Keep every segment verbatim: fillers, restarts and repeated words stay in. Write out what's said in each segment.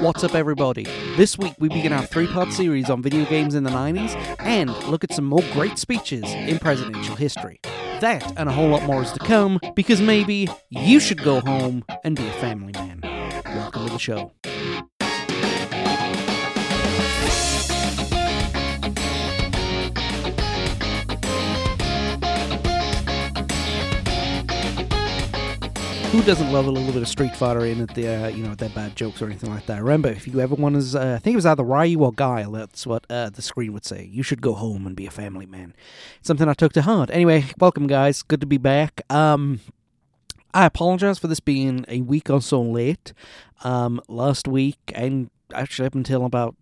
What's up, everybody? This week we begin our three-part series on video games in the nineties and look at some more great speeches in presidential history. That and a whole lot more is to come, because maybe you should go home and be a family man. Welcome to the show. Who doesn't love a little bit of Street Fighter in at the, uh, you know, at their bad jokes or anything like that? Remember, if you ever want to, uh, I think it was either Ryu or Guile, that's what uh, the screen would say. You should go home and be a family man. It's something I took to heart. Anyway, welcome, guys. Good to be back. Um, I apologize for this being a week or so late. Um, last week, and actually up until about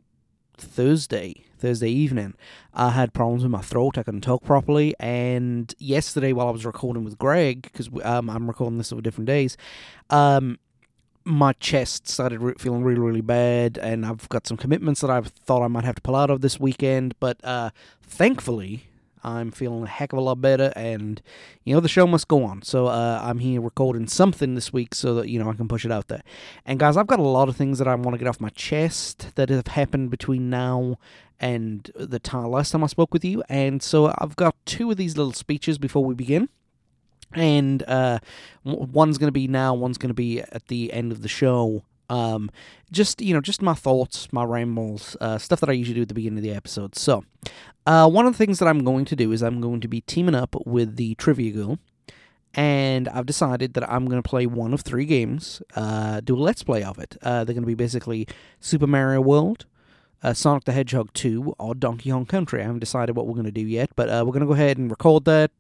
Thursday, Thursday evening, I had problems with my throat. I couldn't talk properly, and yesterday while I was recording with Greg, because um, I'm recording this over different days, um, my chest started re- feeling really, really bad, and I've got some commitments that I thought I might have to pull out of this weekend, but uh, thankfully I'm feeling a heck of a lot better, and, you know, the show must go on, so uh, I'm here recording something this week so that, you know, I can push it out there. And, guys, I've got a lot of things that I want to get off my chest that have happened between now and the time, last time I spoke with you, and so I've got two of these little speeches before we begin. And uh, one's going to be now, one's going to be at the end of the show. Um, just, you know, just my thoughts, my rambles, uh, stuff that I usually do at the beginning of the episode. So, uh, one of the things that I'm going to do is I'm going to be teaming up with the Trivia Girl, and I've decided that I'm going to play one of three games, uh, do a Let's Play of it. Uh, they're going to be basically Super Mario World, uh, Sonic the Hedgehog two, or Donkey Kong Country. I haven't decided what we're going to do yet, but, uh, we're going to go ahead and record that,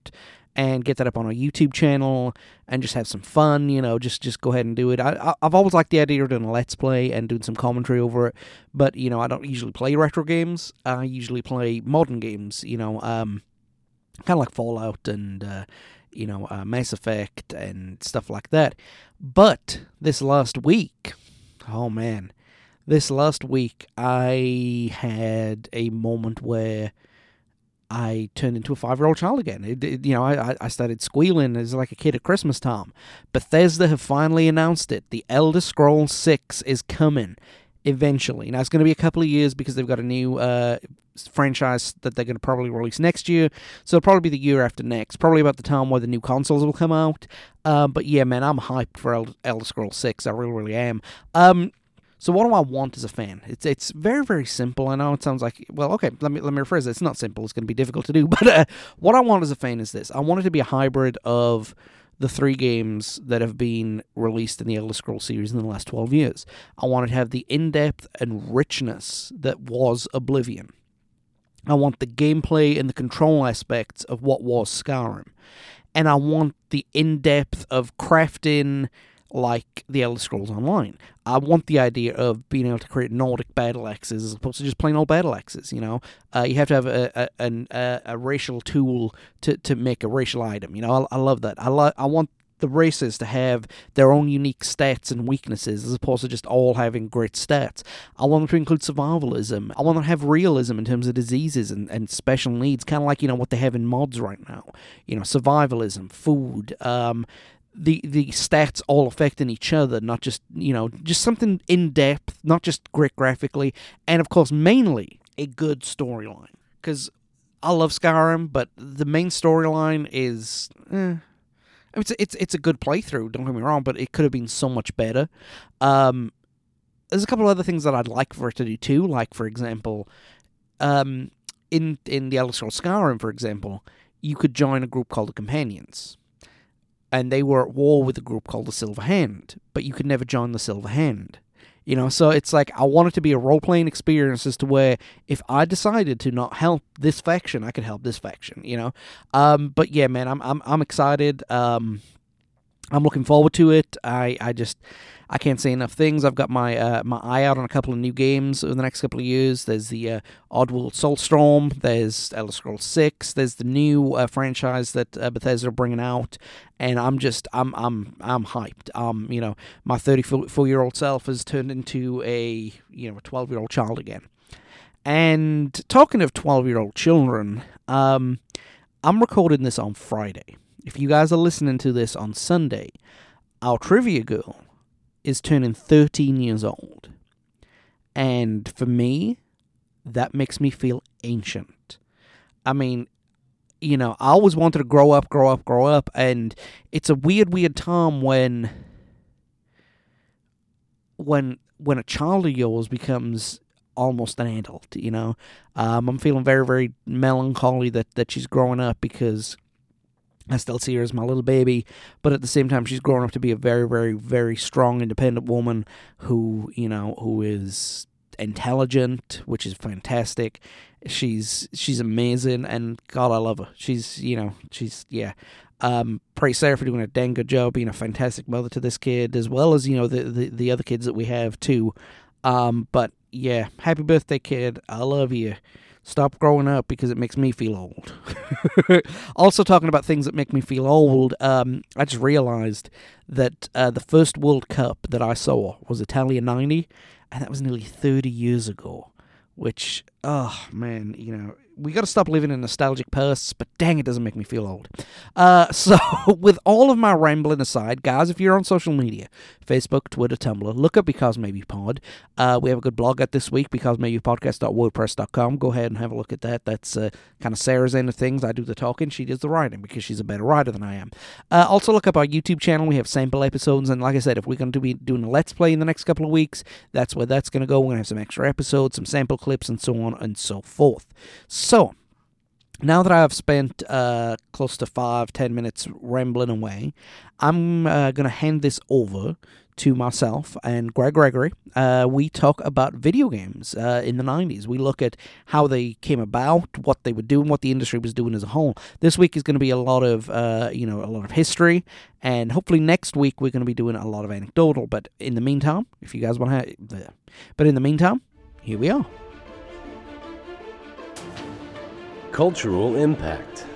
and get that up on our YouTube channel, and just have some fun, you know, just just go ahead and do it. I, I've always liked the idea of doing a Let's Play and doing some commentary over it, but, you know, I don't usually play retro games. I usually play modern games, you know, um, kind of like Fallout and, uh, you know, uh, Mass Effect and stuff like that. But this last week, oh man, this last week I had a moment where I turned into a five-year-old child again. It, it, you know, I, I started squealing as like a kid at Christmas time. Bethesda have finally announced it. The Elder Scrolls six is coming eventually. Now, it's going to be a couple of years because they've got a new uh, franchise that they're going to probably release next year. So it'll probably be the year after next. Probably about the time where the new consoles will come out. Uh, but yeah, man, I'm hyped for Elder, Elder Scrolls six. I really, really am. Um... So what do I want as a fan? It's it's very, very simple. I know it sounds like, well, okay, let me let me rephrase it. It's not simple. It's going to be difficult to do. But uh, what I want as a fan is this. I want it to be a hybrid of the three games that have been released in the Elder Scrolls series in the last twelve years. I want it to have the in-depth and richness that was Oblivion. I want the gameplay and the control aspects of what was Skyrim. And I want the in-depth of crafting, like the Elder Scrolls Online. I want the idea of being able to create Nordic battle axes as opposed to just plain old battle axes, you know? Uh, you have to have a a, a, a racial tool to, to make a racial item, you know? I, I love that. I lo- I want the races to have their own unique stats and weaknesses as opposed to just all having great stats. I want them to include survivalism. I want them to have realism in terms of diseases and, and special needs, kind of like, you know, what they have in mods right now. You know, survivalism, food, um... the the stats all affecting each other, not just, you know, just something in-depth, not just great graphically, and of course, mainly, a good storyline. Because I love Skyrim, but the main storyline is, eh. I mean, it's, it's, it's a good playthrough, don't get me wrong, but it could have been so much better. Um, there's a couple other things that I'd like for it to do too, like, for example, um, in, in the Elder Scrolls Skyrim, for example, you could join a group called the Companions. And they were at war with a group called the Silver Hand, but you could never join the Silver Hand. You know, so it's like, I want it to be a role-playing experience as to where, if I decided to not help this faction, I could help this faction, you know? Um, but yeah, man, I'm I'm I'm excited. Um, I'm looking forward to it. I, I just, I can't say enough things. I've got my uh, my eye out on a couple of new games over the next couple of years. There's the uh, Oddworld Soulstorm. There's Elder Scrolls six. There's the new uh, franchise that uh, Bethesda are bringing out. And I'm just, I'm, I'm, I'm hyped. Um, you know, my thirty-four-year-old self has turned into a, you know, a twelve-year-old child again. And talking of twelve-year-old children, um, I'm recording this on Friday. If you guys are listening to this on Sunday, our Trivia Girl is turning thirteen years old. And for me, that makes me feel ancient. I mean, you know, I always wanted to grow up, grow up, grow up. And it's a weird, weird time when when when a child of yours becomes almost an adult, you know. Um, I'm feeling very, very melancholy that, that she's growing up, because I still see her as my little baby, but at the same time, she's grown up to be a very, very, very strong, independent woman who, you know, who is intelligent, which is fantastic. She's she's amazing, and God, I love her. She's, you know, she's, yeah. Um, praise Sarah for doing a dang good job, being a fantastic mother to this kid, as well as, you know, the, the, the other kids that we have, too. Um, but, yeah, happy birthday, kid. I love you. Stop growing up, because it makes me feel old. Also, talking about things that make me feel old, um, I just realized that uh, the first World Cup that I saw was Italia ninety, and that was nearly thirty years ago, which, oh, man, you know, we got to stop living in nostalgic pasts, but dang, it doesn't make me feel old. Uh, so, with all of my rambling aside, guys, if you're on social media, Facebook, Twitter, Tumblr, look up Because Maybe Pod. Uh, we have a good blog out this week, because maybe podcast dot wordpress dot com. Go ahead and have a look at that. That's uh, kind of Sarah's end of things. I do the talking, she does the writing, because she's a better writer than I am. Uh, also, look up our YouTube channel. We have sample episodes, and like I said, if we're going to be doing a Let's Play in the next couple of weeks, that's where that's going to go. We're going to have some extra episodes, some sample clips, and so on and so forth. So, So, now that I've spent uh, close to five, ten minutes rambling away, I'm uh, going to hand this over to myself and Greg Gregory. Uh, we talk about video games uh, in the nineties. We look at how they came about, what they were doing, what the industry was doing as a whole. This week is going to be a lot of, uh, you know, a lot of history, and hopefully next week we're going to be doing a lot of anecdotal. But in the meantime, if you guys want to, but in the meantime, here we are. Cultural impact.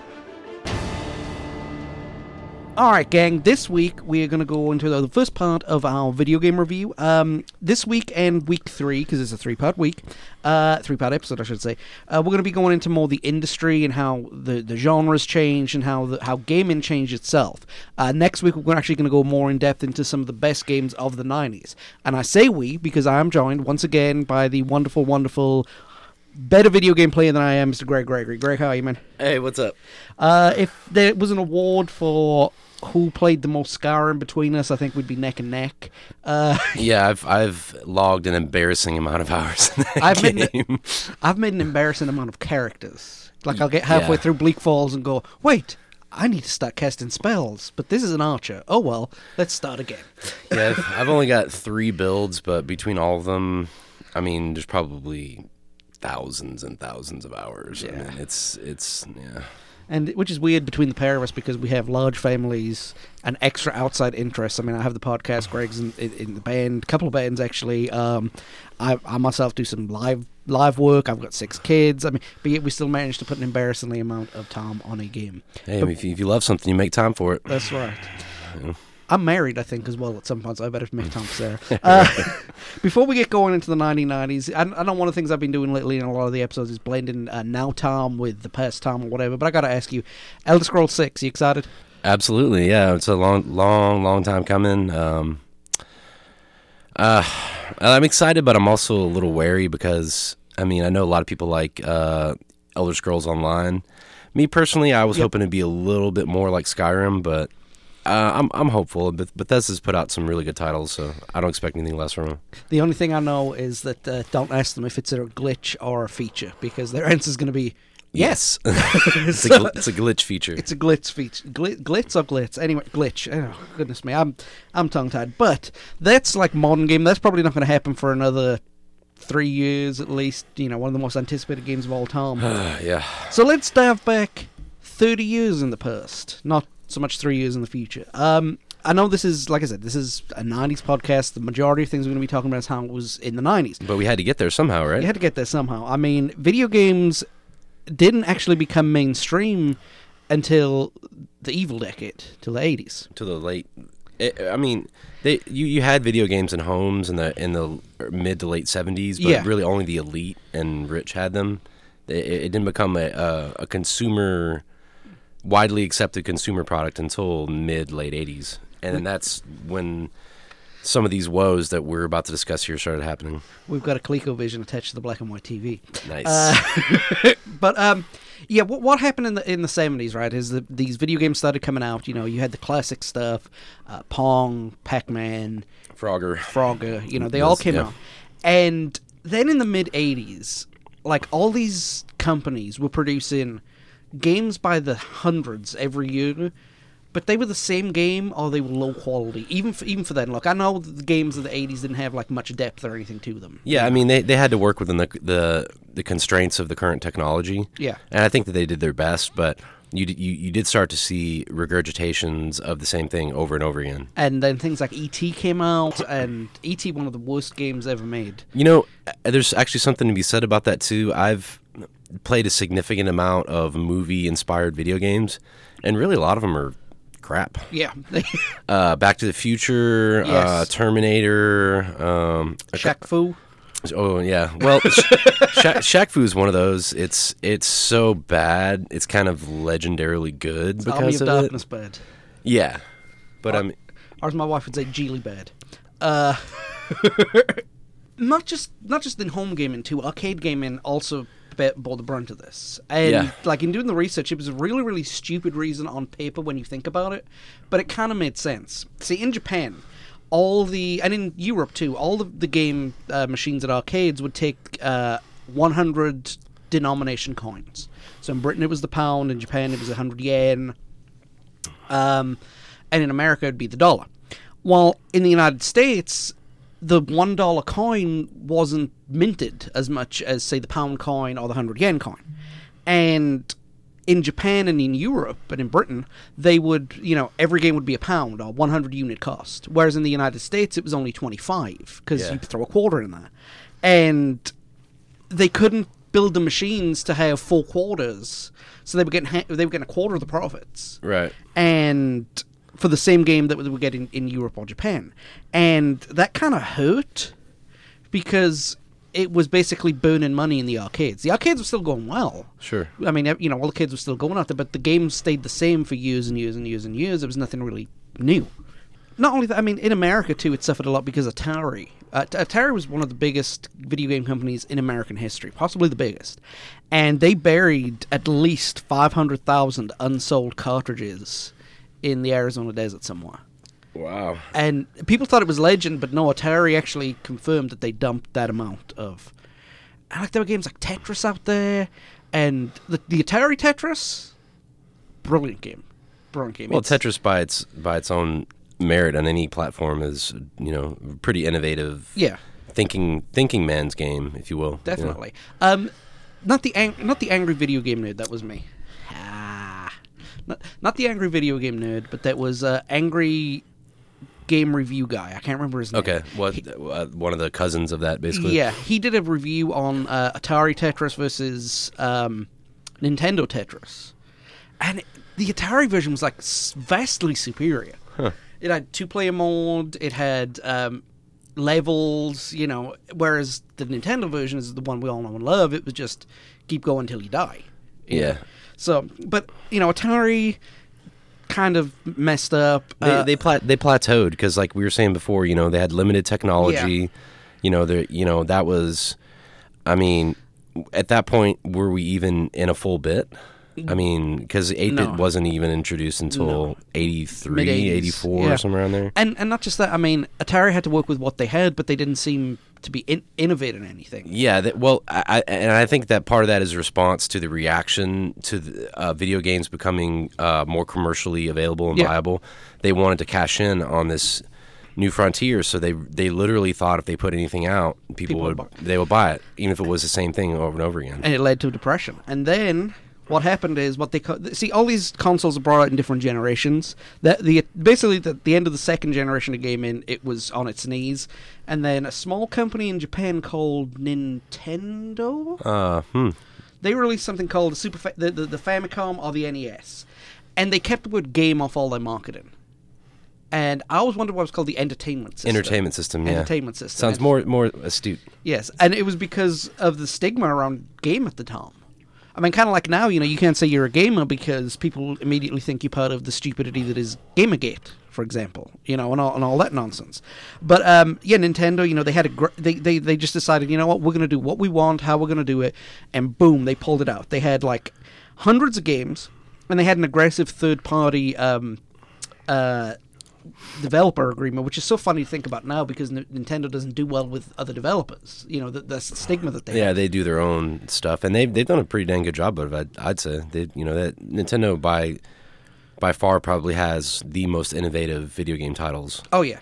Alright, gang, this week we are going to go into the first part of our video game review. Um, this week and week three, because it's a three-part week, uh, three-part episode, I should say, uh, we're going to be going into more the industry and how the, the genres change and how the, how gaming changed itself. Uh, next week we're actually going to go more in-depth into some of the best games of the nineties. And I say we because I am joined once again by the wonderful, wonderful... better video game player than I am, Mister Greg Gregory. Greg, how are you, man? Hey, what's up? Uh, if there was an award for who played the most Skyrim between us, I think we'd be neck and neck. Uh, yeah, I've I've logged an embarrassing amount of hours in that I've game. Made an, I've made an embarrassing amount of characters. Like, I'll get halfway yeah. through Bleak Falls and go, wait, I need to start casting spells, but this is an archer. Oh, well, let's start again. Yeah, I've, I've only got three builds, but between all of them, I mean, there's probably... thousands and thousands of hours. Yeah. I mean, it's it's yeah, and which is weird between the pair of us because we have large families and extra outside interests. I mean, I have the podcast. Greg's in, in, in the band, a couple of bands actually. Um, I, I myself do some live live work. I've got six kids. I mean, but yet we still manage to put an embarrassingly amount of time on a game. Hey, but, if, you, if you love something, you make time for it. That's right. Yeah. I'm married, I think, as well at some point, so I better make time for Sarah. Uh, before we get going into the nineteen nineties, and, and one of the things I've been doing lately in a lot of the episodes is blending uh, now time with the past time or whatever, but I got to ask you, Elder Scrolls six, you excited? Absolutely, yeah. It's a long, long, long time coming. Um, uh, I'm excited, but I'm also a little wary because, I mean, I know a lot of people like uh, Elder Scrolls Online. Me, personally, I was yep. hoping to be a little bit more like Skyrim, but... Uh, I'm I'm hopeful. Beth- Bethesda's put out some really good titles, so I don't expect anything less from them. The only thing I know is that uh, don't ask them if it's a glitch or a feature, because their answer is going to be yes. it's, so, a gl- it's a glitch feature. It's a glitch feature. Gl- glitz or glitz? Anyway, glitch. Oh, goodness me, I'm I'm tongue tied. But that's like modern game. That's probably not going to happen for another three years at least. You know, one of the most anticipated games of all time. Yeah. So let's dive back thirty years in the past. Not. So much three years in the future. Um, I know this is, like I said, this is a nineties podcast. The majority of things we're going to be talking about is how it was in the nineties. But we had to get there somehow, right? You had to get there somehow. I mean, video games didn't actually become mainstream until the evil decade, till the eighties. To the late... I mean, they you, you had video games in homes in the in the mid to late seventies, but yeah. really only the elite and rich had them. It, it didn't become a, a, a consumer... widely accepted consumer product until mid late eighties, and then that's when some of these woes that we're about to discuss here started happening. We've got a ColecoVision attached to the black and white T V. Nice. Uh, but um, yeah, what what happened in the in the seventies, right? Is that these video games started coming out. You know, you had the classic stuff, uh, Pong, Pac-Man, Frogger, Frogger. You know, they all came yeah. out. And then in the mid eighties, like all these companies were producing games by the hundreds every year. But they were the same game, or they were low quality, even for, even for that. Look, I know the games of the eighties didn't have like much depth or anything to them. Yeah, I mean, they, they had to work within the, the the constraints of the current technology. Yeah. And I think that they did their best, but you, you, you did start to see regurgitations of the same thing over and over again. And then things like E T came out, and E T one of the worst games ever made. You know, there's actually something to be said about that, too. I've played a significant amount of movie-inspired video games, and really a lot of them are crap. Yeah. uh, Back to the Future, yes. uh, Terminator. Um, Shaq Fu. Oh, yeah. Well, Sha- Shaq Fu is one of those. It's it's so bad. It's kind of legendarily good it's because Army of, of Darkness it. Bad. Yeah. But I, I mean... Or as my wife would say, Geely bad. Uh, not just not just in home gaming, too. Arcade gaming also bore the brunt of this. And yeah. like in doing the research, it was a really, really stupid reason on paper when you think about it, but it kind of made sense. See, in Japan, all the, and in Europe too, all of the game uh, machines at arcades would take uh, one hundred denomination coins. So in Britain it was the pound, in Japan it was one hundred yen, um, and in America it would be the dollar. While in the United States, the one dollar coin wasn't minted as much as, say, the pound coin or the one hundred yen coin. And in Japan and in Europe and in Britain, they would, you know, every game would be a pound or one hundred unit cost. Whereas in the United States, it was only twenty-five because yeah. you throw a quarter in there. And they couldn't build the machines to have four quarters. So they were getting ha- they were getting a quarter of the profits. Right. And for the same game that we were getting in Europe or Japan. And that kind of hurt because it was basically burning money in the arcades. The arcades were still going well. Sure. I mean, you know, all the kids were still going out there, but the game stayed the same for years and years and years and years. There was nothing really new. Not only that, I mean, in America, too, it suffered a lot because Atari. Uh, Atari was one of the biggest video game companies in American history, possibly the biggest. And they buried at least five hundred thousand unsold cartridges in the Arizona desert somewhere. Wow. And people thought it was legend, but no, Atari actually confirmed that they dumped that amount of... And like, there were games like Tetris out there, and the, the Atari Tetris, brilliant game. Brilliant game. Well, it's, Tetris by its by its own merit on any platform is, you know, pretty innovative. Yeah. Thinking thinking man's game, if you will. Definitely. You know? Um, not the ang- not the angry video game nerd, that was me. Not, not the angry video game nerd, but that was uh, angry game review guy. I can't remember his name. Okay, well, he, uh, one of the cousins of that, basically. Yeah, he did a review on uh, Atari Tetris versus um, Nintendo Tetris. And it, the Atari version was, like, vastly superior. Huh. It had two-player mode, it had um, levels, you know, whereas the Nintendo version is the one we all know and love. It was just keep going till you die. You yeah. know? So, but, you know, Atari kind of messed up. They uh, they, plat- they plateaued because, like we were saying before, you know, they had limited technology. Yeah. You know, you know, that was, I mean, at that point, were we even in a full bit? I mean, because eight-bit no. wasn't even introduced until no. eighty-three, mid-eighties. eighty-four, yeah. or somewhere around there. And and not just that, I mean, Atari had to work with what they had, but they didn't seem to be in- innovating anything. Yeah, that, well, I, I, and I think that part of that is a response to the reaction to the, uh, video games becoming uh, more commercially available and yeah. viable. They wanted to cash in on this new frontier, so they they literally thought if they put anything out, people, people would, would they would buy it, even if it was the same thing over and over again. And it led to depression. And then what happened is what they co- see all these consoles are brought out in different generations. That the basically at the, the end of the second generation of gaming, it was on its knees, and then a small company in Japan called Nintendo. Uh, hmm. They released something called the Super Fa- the, the the Famicom or the N E S, and they kept the word game off all their marketing. And I always wondered what was called the entertainment system. Entertainment system, yeah. Entertainment system sounds and, more more astute. Yes, and it was because of the stigma around game at the time. I mean, kind of like now, you know, you can't say you're a gamer because people immediately think you're part of the stupidity that is Gamergate, for example, you know, and all, and all that nonsense. But um, yeah, Nintendo, you know, they had a gr- they, they they just decided, you know what, we're going to do what we want, how we're going to do it, and boom, they pulled it out. They had like hundreds of games, and they had an aggressive third party um, uh, developer agreement, which is so funny to think about now because N- Nintendo doesn't do well with other developers. You know, th- that's the stigma that they yeah, have. Yeah, they do their own stuff, and they've they've done a pretty dang good job of it. I'd, I'd say they, you know, that Nintendo by. By far, probably has the most innovative video game titles. Oh yeah,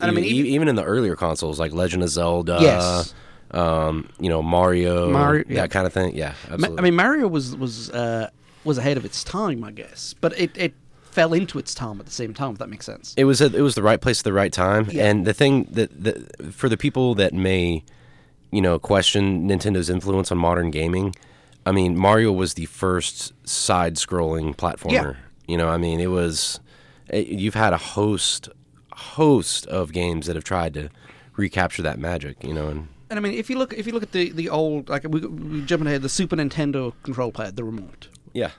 and even, I mean even, even in the earlier consoles like Legend of Zelda, yes, um, you know Mario, Mario that yeah. kind of thing. Yeah, absolutely. I mean Mario was was uh, was ahead of its time, I guess, but it, it fell into its time at the same time. If that makes sense, it was a, it was the right place at the right time. Yeah. And the thing that, that for the people that may you know question Nintendo's influence on modern gaming, I mean Mario was the first side-scrolling platformer. Yeah. You know, I mean, it was, it, you've had a host, host of games that have tried to recapture that magic, you know. And, and I mean, if you look if you look at the, the old, like, we, we jumping ahead, the Super Nintendo control pad, the remote. Yeah.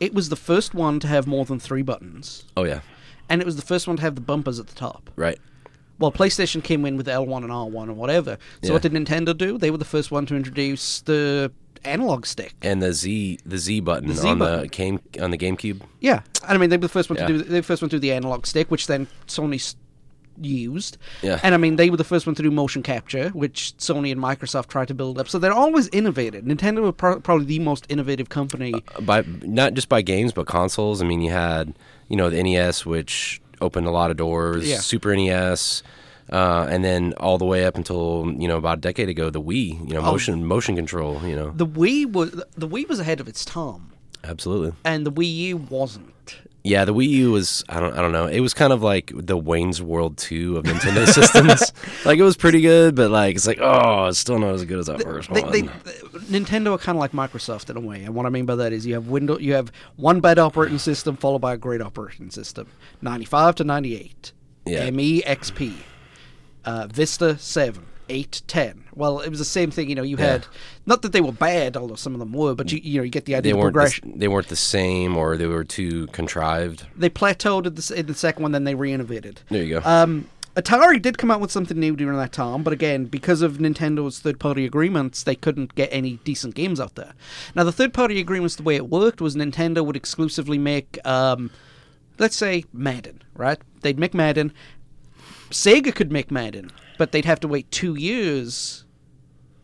It was the first one to have more than three buttons. Oh, yeah. And it was the first one to have the bumpers at the top. Right. Well, PlayStation came in with L one and R one and whatever. So yeah. What did Nintendo do? They were the first one to introduce the analog stick and the Z the Z button the Z on button. the game on the GameCube. Yeah, I mean they were the first one yeah. to do the first one to do the analog stick, which then Sony used. Yeah, and I mean they were the first one to do motion capture, which Sony and Microsoft tried to build up. So they're always innovative. Nintendo were pro- probably the most innovative company uh, by not just by games but consoles. I mean you had you know the N E S, which opened a lot of doors. Yeah. Super N E S. Uh, and then all the way up until you know about a decade ago, the Wii, you know, motion oh, motion control, you know. The Wii was the Wii was ahead of its time. Absolutely. And the Wii U wasn't. Yeah, the Wii U was I don't I don't know. It was kind of like the Wayne's World two of Nintendo systems. Like it was pretty good, but like it's like oh, it's still not as good as that the, first they, one. They, Nintendo are kind of like Microsoft in a way, and what I mean by that is you have window you have one bad operating system followed by a great operating system. ninety-five to ninety-eight Yeah. M E X P Uh, Vista seven, eight, ten Well, it was the same thing, you know, you yeah. had, not that they were bad, although some of them were, but you you know, you get the idea they of progression. The, they weren't the same, or they were too contrived. They plateaued at the, at the second one, then they re-innovated. There you go. Um, Atari did come out with something new during that time, but again, because of Nintendo's third-party agreements, they couldn't get any decent games out there. Now, the third-party agreements, the way it worked was Nintendo would exclusively make, um, let's say, Madden, right? They'd make Madden. Sega could make Madden, but they'd have to wait two years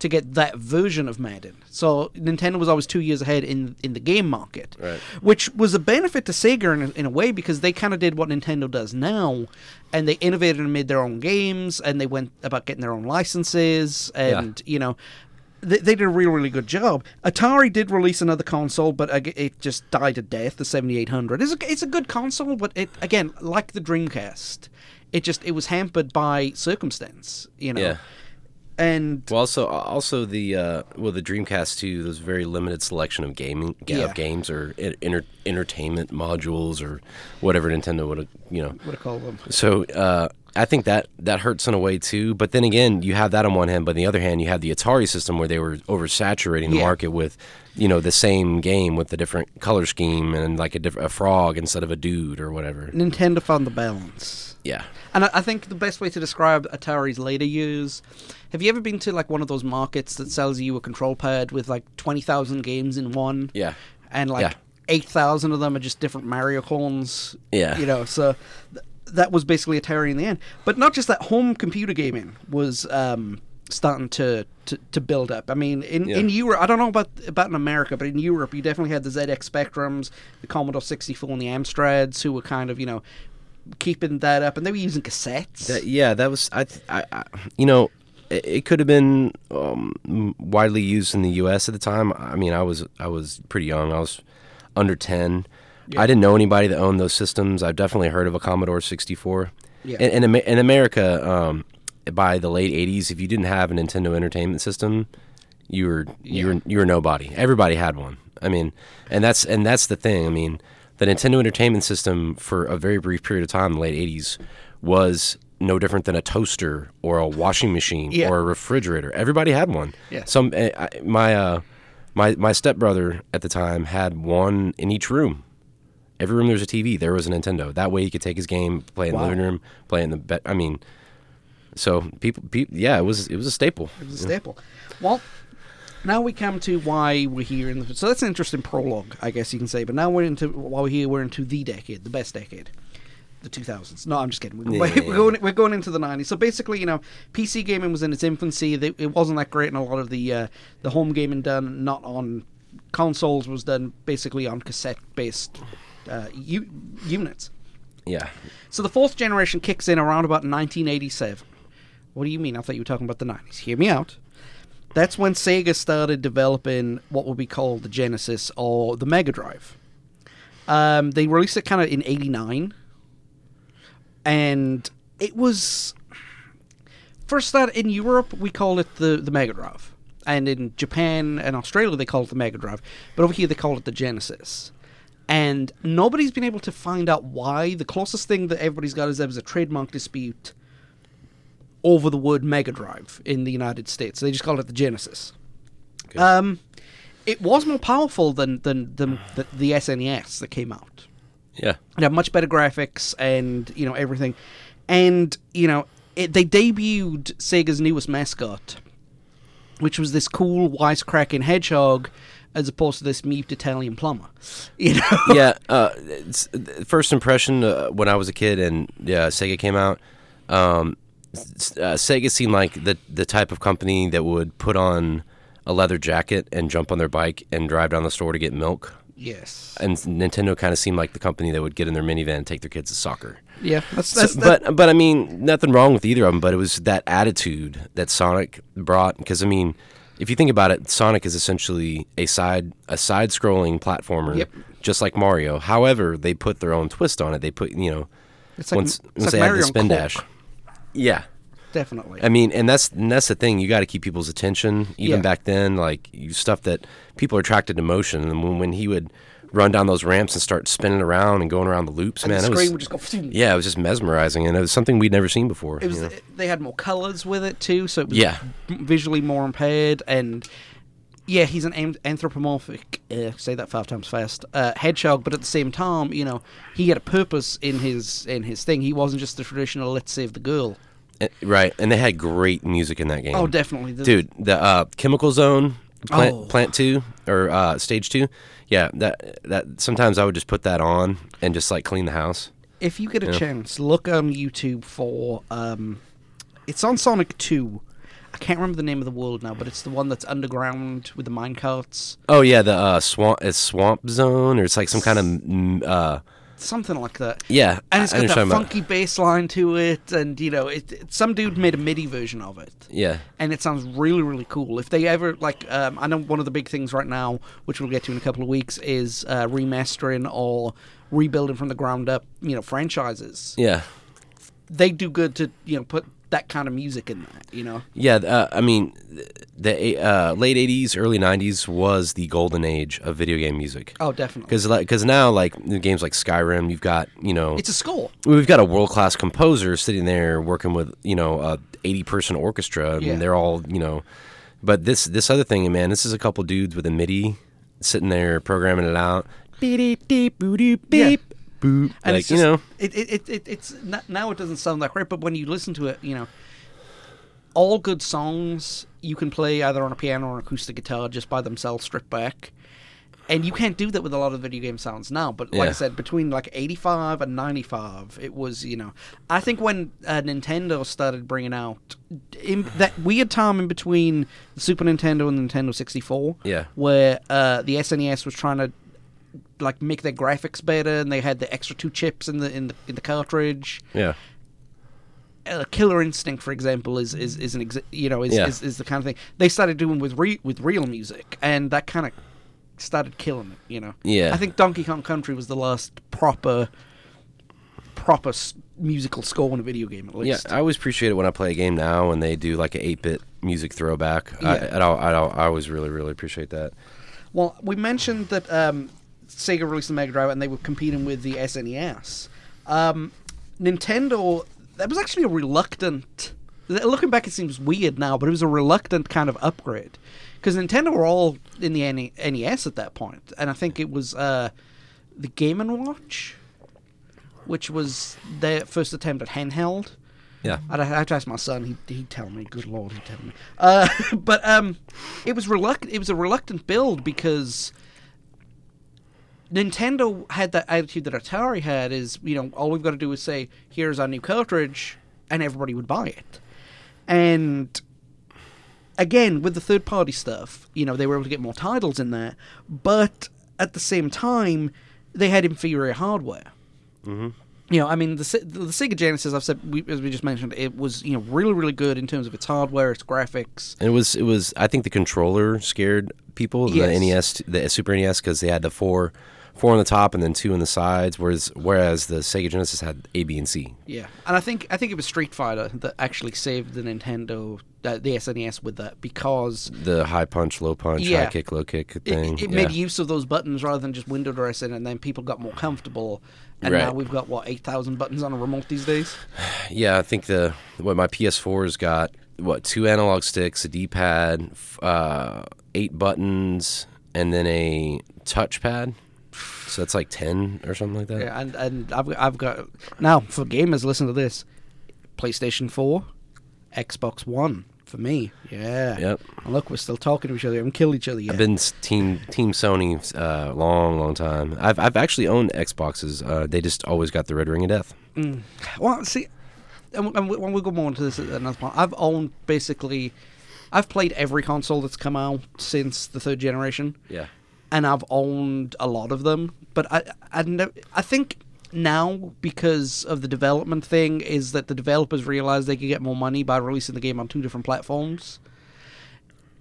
to get that version of Madden. So Nintendo was always two years ahead in, in the game market, right. Which was a benefit to Sega in a, in a way because they kind of did what Nintendo does now, and they innovated and made their own games, and they went about getting their own licenses, and, yeah. you know, they, they did a really, really good job. Atari did release another console, but it just died a death, the seventy-eight hundred It's a, it's a good console, but it again, like the Dreamcast... It just it was hampered by circumstance, you know. Yeah. And well, also also the uh, well the Dreamcast too. There's very limited selection of gaming yeah. of games or inter- entertainment modules or whatever Nintendo would have you know would have called them. So uh, I think that that hurts in a way too. But then again, you have that on one hand, but on the other hand, you have the Atari system where they were oversaturating yeah. the market with you know the same game with a different color scheme and like a diff- a frog instead of a dude or whatever. Nintendo found the balance. Yeah. And I think the best way to describe Atari's later years, have you ever been to like one of those markets that sells you a control pad with like twenty thousand games in one? Yeah. And like yeah. eight thousand of them are just different Mario clones. Yeah. You know, so th- that was basically Atari in the end. But not just that, home computer gaming was um, starting to, to, to build up. I mean, in, yeah. in Europe, I don't know about, about in America, but in Europe you definitely had the Z X Spectrums, the Commodore sixty-four and the Amstrads who were kind of, you know, keeping that up, and they were using cassettes. That, yeah, that was I, I, I. You know, it, it could have been um, widely used in the U S at the time. I mean, I was I was pretty young. I was under ten. Yeah. I didn't know anybody that owned those systems. I've definitely heard of a Commodore sixty-four. Yeah. And, and in America, um, by the late eighties, if you didn't have a Nintendo Entertainment System, you were yeah. you were you were nobody. Everybody had one. I mean, and that's and that's the thing. I mean. The Nintendo Entertainment System, for a very brief period of time in the late eighties, was no different than a toaster or a washing machine yeah. or a refrigerator. Everybody had one. Yeah. Some I, my uh, my my stepbrother at the time had one in each room, Every room there was a T V, there was a Nintendo. That way he could take his game, play in wow. the living room, play in the bed. I mean, so people, people, yeah, it was it was a staple. It was a staple. Well, now we come to why we're here. In the, so that's an interesting prologue, I guess you can say. But now we're into while we're here, we're into the decade, the best decade, the two thousands. No, I'm just kidding. We're, yeah, we're, we're going we're going into the nineties. So basically, you know, P C gaming was in its infancy. It wasn't that great, and a lot of the uh, the home gaming done not on consoles was done basically on cassette based. Uh, u- units. Yeah. So the fourth generation kicks in around about nineteen eighty-seven. What do you mean? I thought you were talking about the nineties. Hear me out. That's when Sega started developing what would be called the Genesis or the Mega Drive. Um, they released it kind of in eighty-nine. And it was... First that in Europe, we called it the, the Mega Drive. And in Japan and Australia, they called it the Mega Drive. But over here, they called it the Genesis. And nobody's been able to find out why. The closest thing that everybody's got is there was a trademark dispute over the word Mega Drive in the United States. They just called it the Genesis. Okay. Um, it was more powerful than, than, than the, the S N E S that came out. Yeah. It had much better graphics and, you know, everything. And, you know, it, they debuted Sega's newest mascot, which was this cool, wisecracking hedgehog, as opposed to this meeped Italian plumber, you know. Yeah, uh, it's, first impression uh, when I was a kid, and yeah, Sega came out. Um, uh, Sega seemed like the the type of company that would put on a leather jacket and jump on their bike and drive down the store to get milk. Yes. And Nintendo kind of seemed like the company that would get in their minivan and take their kids to soccer. Yeah, that's, that's so, that. But but I mean, nothing wrong with either of them. But it was that attitude that Sonic brought, because I mean, if you think about it, Sonic is essentially a side a side-scrolling platformer, yep. just like Mario. However, they put their own twist on it. They put, you know, it's like, once, it's once like they Mario add the spin dash. Yeah. Definitely. I mean, and that's and that's the thing. You got to keep people's attention, even yeah. back then. Like, you, stuff that people are attracted to motion. And when, when he would run down those ramps and start spinning around and going around the loops, and man, the screen it was would just go. Yeah, it was just mesmerizing, and it was something we'd never seen before. It was. You know? They had more colors with it too, so it was yeah. visually more impaired. And yeah, he's an anthropomorphic. Uh, say that five times fast. Uh, hedgehog, but at the same time, you know, he had a purpose in his in his thing. He wasn't just the traditional "let's save the girl." Right, and they had great music in that game. Oh, definitely. The, Dude, the uh, Chemical Zone, Plant, oh. plant two, or uh, Stage two, yeah, that that sometimes I would just put that on and just, like, clean the house. If you get a you chance, know? Look on YouTube for, um, it's on Sonic two. I can't remember the name of the world now, but it's the one that's underground with the minecarts. Oh, yeah, the uh, swamp, it's Swamp Zone, or it's, like, some kind of... Uh, Something like that. Yeah. And it's got that funky bass line to it, and, you know, it, it, some dude made a MIDI version of it. Yeah. And it sounds really, really cool. If they ever, like, um, I know one of the big things right now, which we'll get to in a couple of weeks, is uh, remastering or rebuilding from the ground up, you know, franchises. Yeah. They do good to, you know, put that kind of music in that, you know? Yeah, uh, I mean, the uh, late eighties, early nineties was the golden age of video game music. Oh, definitely. Because like, now, like, games like Skyrim, you've got, you know... It's a score. We've got a world-class composer sitting there working with, you know, a eighty-person orchestra, and yeah. they're all, you know... But this this other thing, man, this is a couple dudes with a MIDI sitting there programming it out. Beep, beep, boop, doop, beep. Yeah. Boop. And like, it's just, you know, it, it, it, it's not, now it doesn't sound that great, but when you listen to it, you know, all good songs you can play either on a piano or an acoustic guitar just by themselves, stripped back, and you can't do that with a lot of video game sounds now. But like yeah. I said, between like eighty-five and ninety-five, it was, you know, I think when uh, Nintendo started bringing out in, that weird time in between the Super Nintendo and the Nintendo sixty-four, yeah, where uh, the S N E S was trying to, like, make their graphics better, and they had the extra two chips in the in the, in the cartridge. Yeah. Uh, Killer Instinct, for example, is is is an exi- you know is, yeah. is is the kind of thing they started doing with re- with real music, and that kind of started killing it. You know. Yeah. I think Donkey Kong Country was the last proper proper s- musical score in a video game, at least. Yeah, I always appreciate it when I play a game now and they do like an eight-bit music throwback. Yeah. I I, I, I always really really appreciate that. Well, we mentioned that. Um, Sega released the Mega Drive, and they were competing with the S N E S. Um, Nintendo, that was actually a reluctant... Looking back, it seems weird now, but it was a reluctant kind of upgrade. Because Nintendo were all in the N E S at that point, and I think it was... Uh, the Game and Watch, which was their first attempt at handheld. Yeah. I'd have to ask my son. He'd, he'd tell me. Good Lord, he'd tell me. Uh, but um, it was reluctant. It was a reluctant build because Nintendo had that attitude that Atari had: is you know, all we've got to do is say, "Here's our new cartridge," and everybody would buy it. And again, with the third-party stuff, you know, they were able to get more titles in there, but at the same time, they had inferior hardware. Mm-hmm. You know, I mean, the, the Sega Genesis, I've said, we, as we just mentioned, it was, you know, really, really good in terms of its hardware, its graphics. And it was, it was. I think the controller scared people, yes. The N E S, the Super N E S, because they had the four, four on the top and then two on the sides, whereas whereas the Sega Genesis had A, B, and C. Yeah, and I think I think it was Street Fighter that actually saved the Nintendo, uh, the S N E S with that, because the high punch, low punch, yeah, high kick, low kick thing. It, it yeah. made use of those buttons rather than just window dressing, and then people got more comfortable. And right. now we've got, what, eight thousand buttons on a remote these days? Yeah, I think the what my P S four's got, what, two analog sticks, a D-pad, uh, eight buttons, and then a touchpad. So that's like ten or something like that. Yeah, and, and I've, I've got... Now, for gamers, listen to this. PlayStation four, Xbox One for me. Yeah. Yep. And look, we're still talking to each other. We haven't killed each other yet. I've been team team Sony a uh, long, long time. I've I've actually owned Xboxes. Uh, they just always got the red ring of death. Mm. Well, see, and, and we'll go more into this at another point. I've owned basically... I've played every console that's come out since the third generation. Yeah. And I've owned a lot of them, but I I, know, I think now because of the development thing is that the developers realized they could get more money by releasing the game on two different platforms.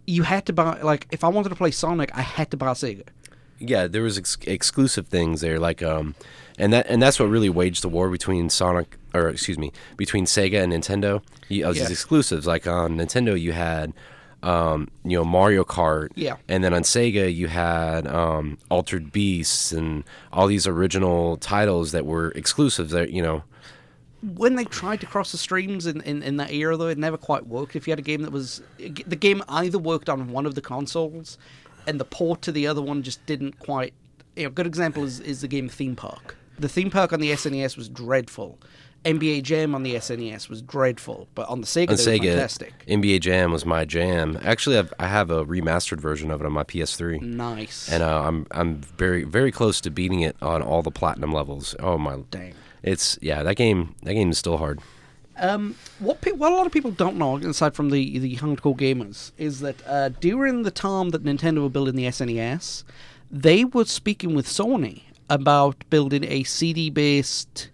You had to buy, like, if I wanted to play Sonic, I had to buy Sega. Yeah, there was ex- exclusive things there, like um, and that and that's what really waged the war between Sonic, or excuse me, between Sega and Nintendo. You, uh, yeah. These exclusives, like on Nintendo, you had. Um, you know, Mario Kart, yeah, and then on Sega you had um, Altered Beasts and all these original titles that were exclusives. That you know, when they tried to cross the streams in, in, in that era, though, it never quite worked. If you had a game that was the game either worked on one of the consoles, and the port to the other one just didn't quite. You know, a good example is, is the game Theme Park. The Theme Park on the S N E S was dreadful. N B A Jam on the S N E S was dreadful, but on the Sega, on they Sega, were fantastic. N B A Jam was my jam. Actually, I've, I have a remastered version of it on my P S three. Nice. And uh, I'm I'm very very close to beating it on all the platinum levels. Oh my! Dang. It's yeah. That game that game is still hard. Um, what pe- what a lot of people don't know, aside from the the hardcore gamers, is that uh, during the time that Nintendo were building the S N E S, they were speaking with Sony about building a C D based.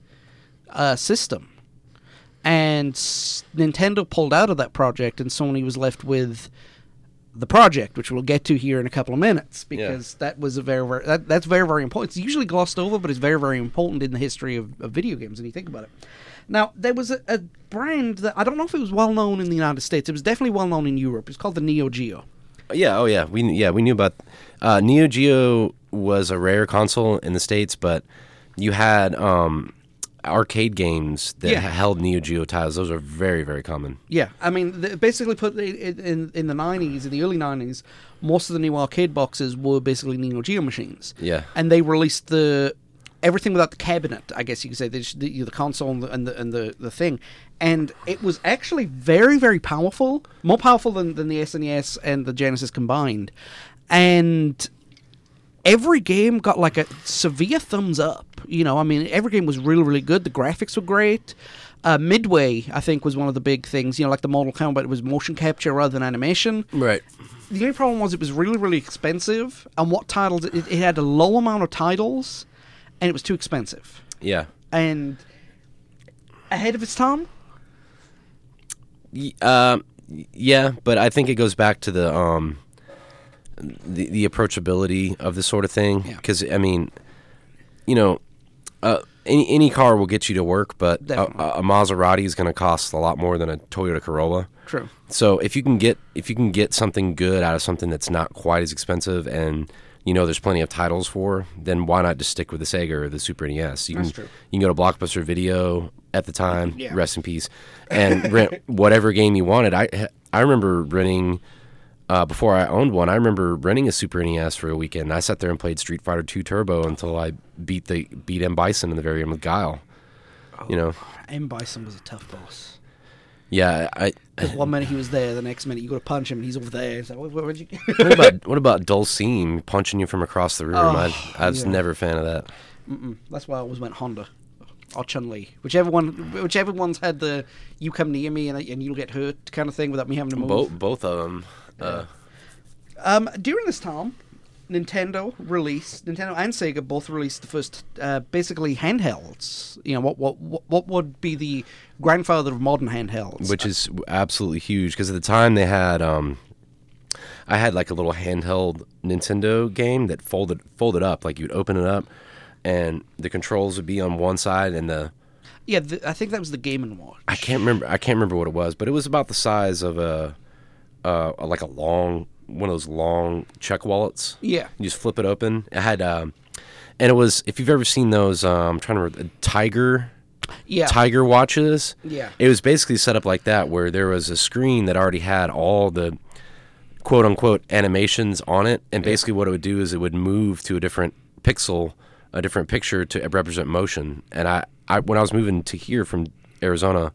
Uh, system, and S- Nintendo pulled out of that project, and Sony was left with the project, which we'll get to here in a couple of minutes, because yeah. that was a very, very that, that's very, very important. It's usually glossed over, but it's very, very important in the history of, of video games. When you think about it, now there was a, a brand that I don't know if it was well known in the United States. It was definitely well known in Europe. It's called the Neo Geo. Yeah. Oh, yeah. We yeah we knew about uh, Neo Geo was a rare console in the States, but you had. Um, arcade games that yeah. held Neo Geo titles. Those are very, very common. Yeah. I mean, they basically put in, in in the nineties, in the early nineties, most of the new arcade boxes were basically Neo Geo machines. Yeah. And they released the everything without the cabinet, I guess you could say, the, the, the console and, the, and, the, and the, the thing. And it was actually very, very powerful, more powerful than, than the S N E S and the Genesis combined. And... every game got like a severe thumbs up. You know, I mean, every game was really, really good. The graphics were great. Uh, Midway, I think, was one of the big things. You know, like the Mortal Kombat, it was motion capture rather than animation. Right. The only problem was it was really, really expensive. And what titles... It, it had a low amount of titles, and it was too expensive. Yeah. And ahead of its time? Y- uh, yeah, but I think it goes back to the... Um The, the approachability of this sort of thing, because yeah. I mean, you know, uh, any any car will get you to work, but a, a Maserati is going to cost a lot more than a Toyota Corolla. True. So if you can get if you can get something good out of something that's not quite as expensive, and you know there's plenty of titles for, then why not just stick with the Sega or the Super N E S? You that's can true. You can go to Blockbuster Video at the time, yeah. rest in peace, and rent whatever game you wanted. I I remember renting. uh, before I owned one, I remember renting a Super N E S for a weekend. I sat there and played Street Fighter two Turbo until I beat the beat M. Bison in the very end with Guile. Oh, you know, M. Bison was a tough boss. Yeah, I. Because one minute he was there, the next minute you got to punch him, and he's over there. It's like, what, what, what'd you? what about what about Dulcine punching you from across the room? Oh, I, I was yeah. never a fan of that. Mm-mm. That's why I always went Honda or Chun-Li, whichever one, whichever one's had the "you come near me and and you'll get hurt" kind of thing without me having to move. Both, both of them. Uh. Yeah. Um, during this time, Nintendo released Nintendo and Sega both released the first uh, basically handhelds. You know what, what what what would be the grandfather of modern handhelds, which is absolutely huge because at the time they had um, I had like a little handheld Nintendo game that folded folded up, like you'd open it up and the controls would be on one side and the yeah the, I think that was the Game and Watch. I can't remember I can't remember what it was, but it was about the size of a uh, like a long. one of those long check wallets. Yeah. You just flip it open. It had, um, and it was, if you've ever seen those, um, I'm trying to remember, Tiger, yeah. Tiger watches. Yeah. It was basically set up like that where there was a screen that already had all the quote unquote animations on it. And basically yeah. what it would do is it would move to a different pixel, a different picture to represent motion. And I, I when I was moving to here from Arizona,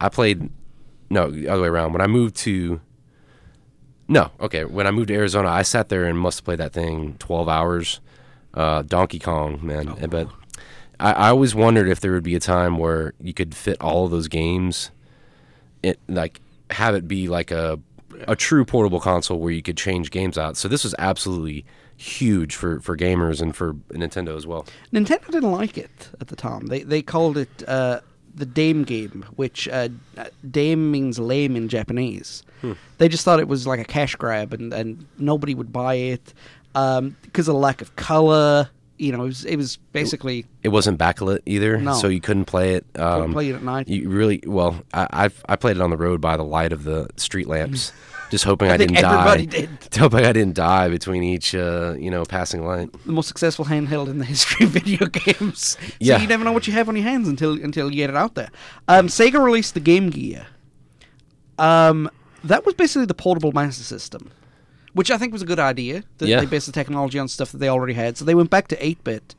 I played, no, the other way around. When I moved to No, okay. When I moved to Arizona, I sat there and must have played that thing twelve hours. Uh, Donkey Kong, man. Oh, but I, I always wondered if there would be a time where you could fit all of those games, it like have it be like a a true portable console where you could change games out. So this was absolutely huge for, for gamers and for Nintendo as well. Nintendo didn't like it at the time. They they called it uh, the Dame game, which uh, Dame means lame in Japanese. Hmm. They just thought it was like a cash grab, and, and nobody would buy it um, because of the lack of color. You know, it was, it was basically... It, it wasn't backlit either, no. so you couldn't play it. Um, couldn't play it at night. You really... Well, I I've, I played it on the road by the light of the street lamps, just hoping I, I didn't everybody die. everybody did. Hoping I didn't die between each, uh, you know, passing light. The most successful handheld in the history of video games. So yeah. you never know what you have on your hands until, until you get it out there. Um, Sega released the Game Gear. Um... That was basically the portable master system, which I think was a good idea. That yeah. They based the technology on stuff that they already had, so they went back to eight-bit.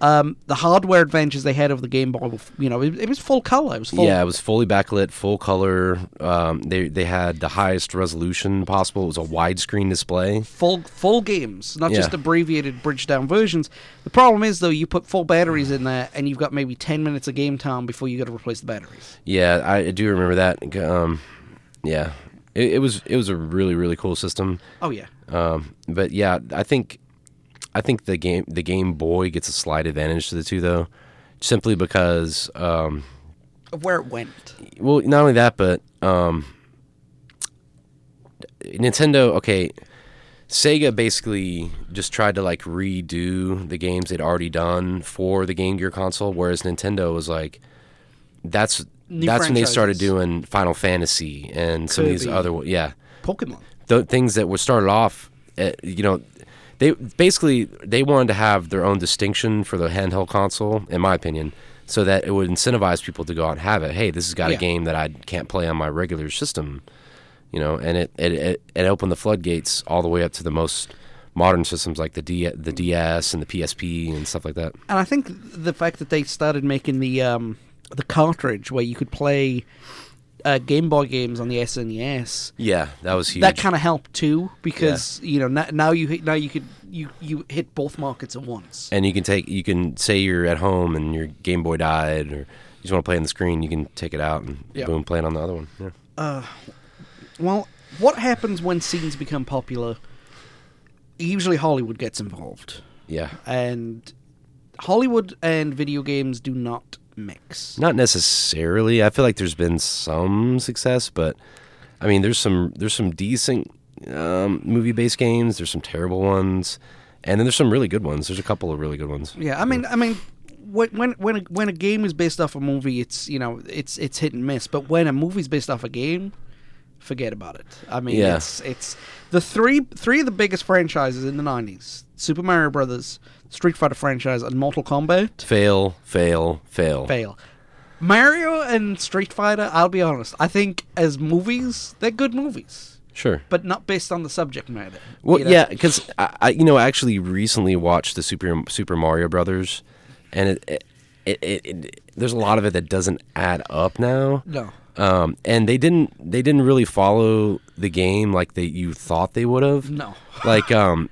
Um, the hardware adventures they had over the Game Boy, you know, it, it was full color. It was full yeah, it was fully backlit, full color. Um, they they had the highest resolution possible. It was a widescreen display. Full full games, not yeah. just abbreviated, bridged-down versions. The problem is, though, you put full batteries in there, and you've got maybe ten minutes of game time before you got to replace the batteries. Yeah, I do remember that. Um, yeah. It, it was it was a really really cool system. Oh yeah. Um, but yeah, I think I think the game the Game Boy gets a slight advantage to the two though, simply because um, of where it went. Well, not only that, but um, Nintendo. Okay, Sega basically just tried to like redo the games they'd already done for the Game Gear console, whereas Nintendo was like, that's. New That's franchises. When they started doing Final Fantasy and some Kirby. Of these other, yeah, Pokemon, the things that were started off. At, you know, they basically they wanted to have their own distinction for the handheld console, in my opinion, so that it would incentivize people to go out and have it. Hey, this has got yeah. a game that I can't play on my regular system, you know, and it it, it it opened the floodgates all the way up to the most modern systems like the D the D S and the P S P and stuff like that. And I think the fact that they started making the um. the cartridge where you could play uh, Game Boy games on the S N E S. Yeah, that was huge. That kind of helped too because yeah. you know now, now you hit, now you could you, you hit both markets at once. And you can take you can say you're at home and your Game Boy died, or you just want to play on the screen. You can take it out and yep. boom, play it on the other one. Yeah. Uh, well, what happens when scenes become popular? Usually, Hollywood gets involved. Yeah, and Hollywood and video games do not. Mix. Not necessarily. I feel like there's been some success, but I mean, there's some there's some decent um, movie-based games. There's some terrible ones, and then there's some really good ones. There's a couple of really good ones. Yeah, I mean, I mean, when when a, when a game is based off a movie, it's you know, it's it's hit and miss. But when a movie's based off a game, forget about it. I mean, yeah. it's it's the three three of the biggest franchises in the nineties: Super Mario Brothers, Street Fighter franchise, and Mortal Kombat. Fail, fail, fail. Fail. Mario and Street Fighter, I'll be honest, I think as movies, they're good movies. Sure. But not based on the subject matter. Well, you know? Yeah, because I, I, you know, I actually recently watched the Super Super Mario Brothers, and it it, it, it it there's a lot of it that doesn't add up now. No. Um, and they didn't they didn't really follow the game like they you thought they would have. No. Like um,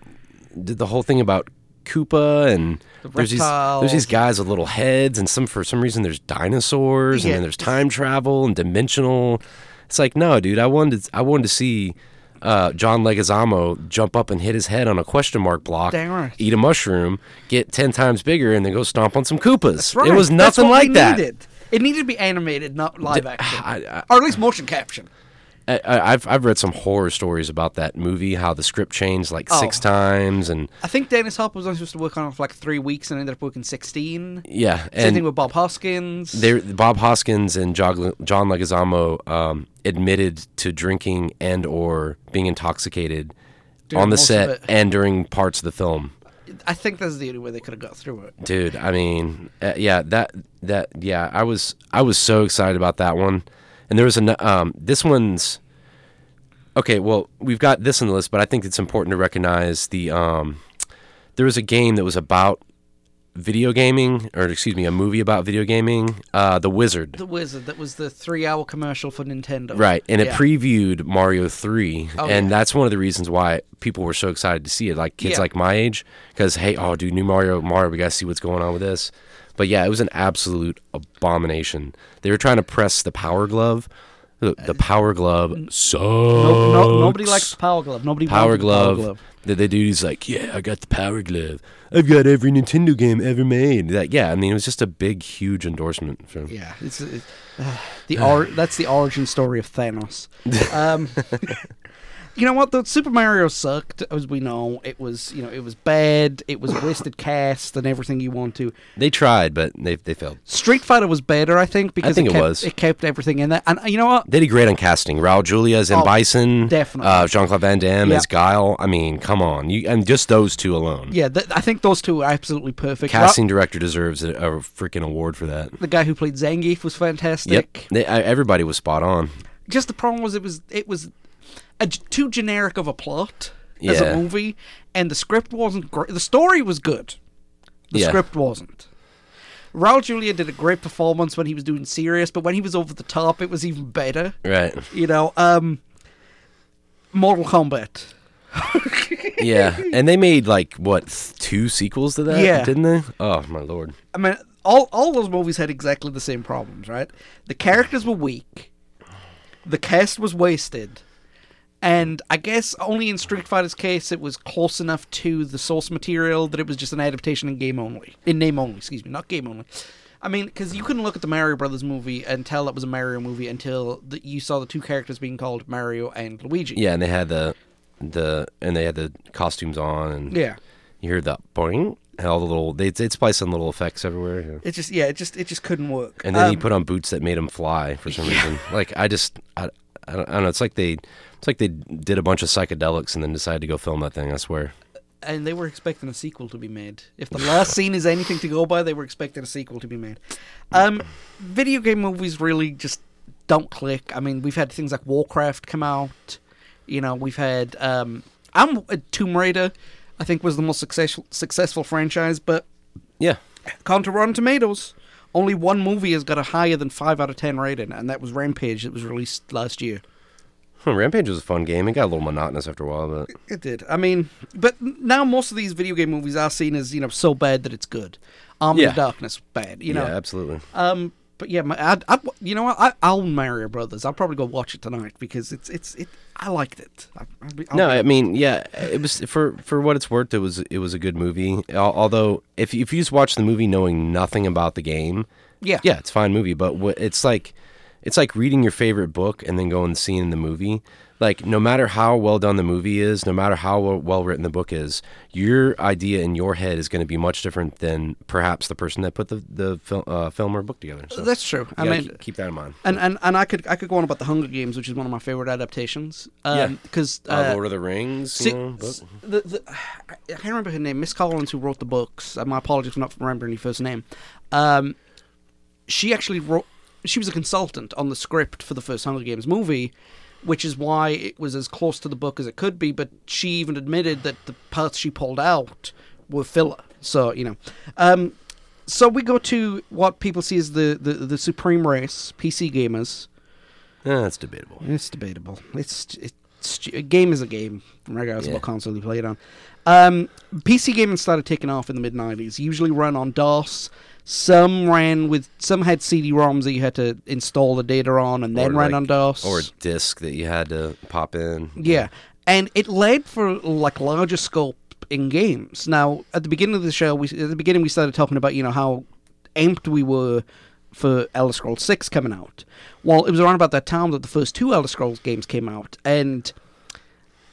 did the whole thing about Koopa, and the there's these there's these guys with little heads, and some for some reason there's dinosaurs, yeah. and then there's time travel and dimensional. It's like, no, dude, I wanted to, I wanted to see uh, John Leguizamo jump up and hit his head on a question mark block, right. eat a mushroom, get ten times bigger, and then go stomp on some Koopas. Right. It was nothing like that. Needed. It needed to be animated, not live action, I, I, or at least motion caption. I, I've I've read some horror stories about that movie, how the script changed like oh. six times, and I think Dennis Hopper was only supposed to work on it for like three weeks and ended up working sixteen. Yeah, same and thing with Bob Hoskins. They Bob Hoskins and John, John Leguizamo um, admitted to drinking and or being intoxicated during on the set and during parts of the film. I think that's the only way they could have got through it. Dude, I mean, uh, yeah, that that yeah, I was I was so excited about that one. And there was an um, this one's okay. Well, we've got this on the list, but I think it's important to recognize the um, there was a game that was about video gaming, or excuse me, a movie about video gaming. Uh, the Wizard. The Wizard. That was the three-hour commercial for Nintendo. Right, and yeah. it previewed Mario three, oh, and yeah. that's one of the reasons why people were so excited to see it. Like kids yeah. like my age, because hey, oh, dude, new Mario, Mario, we gotta see what's going on with this. But yeah, it was an absolute abomination. They were trying to press the Power Glove. Look, the Power Glove sucks. No, no, nobody likes the Power Glove. Nobody power glove. The Power Glove. The, the dude's like, yeah, I got the Power Glove. I've got every Nintendo game ever made. That, yeah, I mean, it was just a big, huge endorsement. For... Yeah, it's, it's uh, the or, that's the origin story of Thanos. Um, you know what? The Super Mario sucked, as we know. It was, you know, it was bad. It was wasted cast and everything you want to. They tried, but they they failed. Street Fighter was better, I think, because I think it, it kept, was. It kept everything in there. And you know what? They did great on casting. Raul Julia as M. Bison. Definitely. Uh, Jean-Claude Van Damme yep. as Guile. I mean, come on. You and just those two alone. Yeah, th- I think those two are absolutely perfect. Casting Ra- director deserves a, a freaking award for that. The guy who played Zangief was fantastic. Yep. They, I, everybody was spot on. Just the problem was it was it was... A, too generic of a plot yeah. as a movie, and the script wasn't great. The story was good. The yeah. script wasn't. Raul Julia did a great performance when he was doing serious, but when he was over the top, it was even better. Right. You know, um, Mortal Kombat. yeah, and they made, like, what, two sequels to that, yeah. didn't they? Oh, my lord. I mean, all, all those movies had exactly the same problems, right? The characters were weak. The cast was wasted. And I guess only in Street Fighter's case, it was close enough to the source material that it was just an adaptation in game only. In name only, excuse me, not game only. I mean, because you couldn't look at the Mario Brothers movie and tell it was a Mario movie until the, you saw the two characters being called Mario and Luigi. Yeah, and they had the the and they had the costumes on, and yeah. you heard the boing. And all the little they they'd splice in little effects everywhere. Yeah. It just yeah, it just it just couldn't work. And then um, he put on boots that made him fly for some yeah. reason. Like I just I, I don't, I don't know. It's like they. It's like they did a bunch of psychedelics and then decided to go film that thing, I swear. And they were expecting a sequel to be made. If the last scene is anything to go by, they were expecting a sequel to be made. Um, video game movies really just don't click. I mean, we've had things like Warcraft come out. You know, we've had... Um, I'm uh, Tomb Raider, I think, was the most successful successful franchise, but... Yeah. Contra Rotten Tomatoes. Only one movie has got a higher than five out of ten rating, and that was Rampage that was released last year. Rampage was a fun game. It got a little monotonous after a while, but... It did. I mean, but now most of these video game movies are seen as, you know, so bad that it's good. Army yeah. of Darkness, bad, you know? Yeah, absolutely. Um, but yeah, my, I'd, I'd, you know what? I, I'll Mario Brothers. I'll probably go watch it tonight because it's... it's it. I liked it. I, I'll be, I'll no, I mean, yeah, it was for, for what it's worth, it was it was a good movie. Although, if, if you just watch the movie knowing nothing about the game... Yeah. Yeah, it's a fine movie, but what, it's like... It's like reading your favorite book and then going and seeing the movie. Like, no matter how well done the movie is, no matter how well written the book is, your idea in your head is going to be much different than perhaps the person that put the the fil- uh, film or book together. So that's true. I mean, keep, keep that in mind. And, and and I could I could go on about the Hunger Games, which is one of my favorite adaptations. Um, yeah, because uh, uh, Lord of the Rings. See, you know, book. The, the, I can't remember her name. Miss Collins, who wrote the books. My apologies for not remembering her first name. Um, she actually wrote. She was a consultant on the script for the first Hunger Games movie, which is why it was as close to the book as it could be, but she even admitted that the parts she pulled out were filler. So, you know. Um, so we go to what people see as the, the, the supreme race, P C gamers. Uh, that's debatable. It's debatable. It's, it's a game is a game, regardless yeah. of what console you play it on. Um, P C gaming started taking off in the mid nineties, usually run on DOS. Some ran with, some had C D ROMs that you had to install the data on and then ran like, on DOS. Or a disc that you had to pop in. Yeah. And it led for like larger scope in games. Now, at the beginning of the show, we at the beginning we started talking about, you know, how amped we were for Elder Scrolls six coming out. Well, it was around about that time that the first two Elder Scrolls games came out, and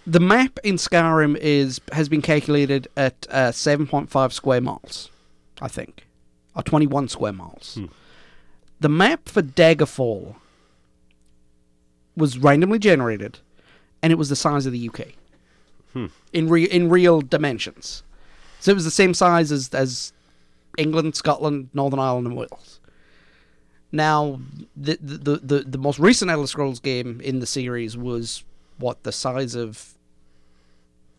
the map in Skyrim is has been calculated at uh, seven point five square miles, I think. Or twenty-one square miles. Hmm. The map for Daggerfall was randomly generated, and it was the size of the U K hmm. in re- in real dimensions. So it was the same size as as England, Scotland, Northern Ireland, and Wales. Now, the the the, the most recent Elder Scrolls game in the series was what the size of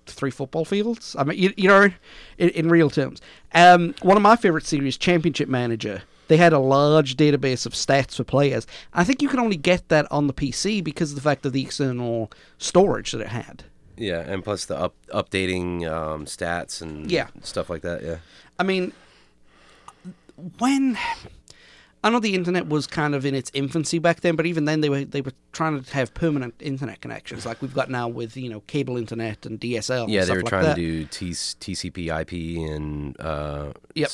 three football fields. I mean, you, you know, in, in real terms. Um, one of my favorite series, Championship Manager, they had a large database of stats for players. I think you can only get that on the P C because of the fact of the external storage that it had. Yeah, and plus the up, updating um, stats and yeah. stuff like that, yeah. I mean, when... I know the internet was kind of in its infancy back then, but even then they were they were trying to have permanent internet connections, like we've got now with, you know, cable internet and D S L. Yeah, and stuff they were like trying that. to do T- TCP/IP and uh, yep.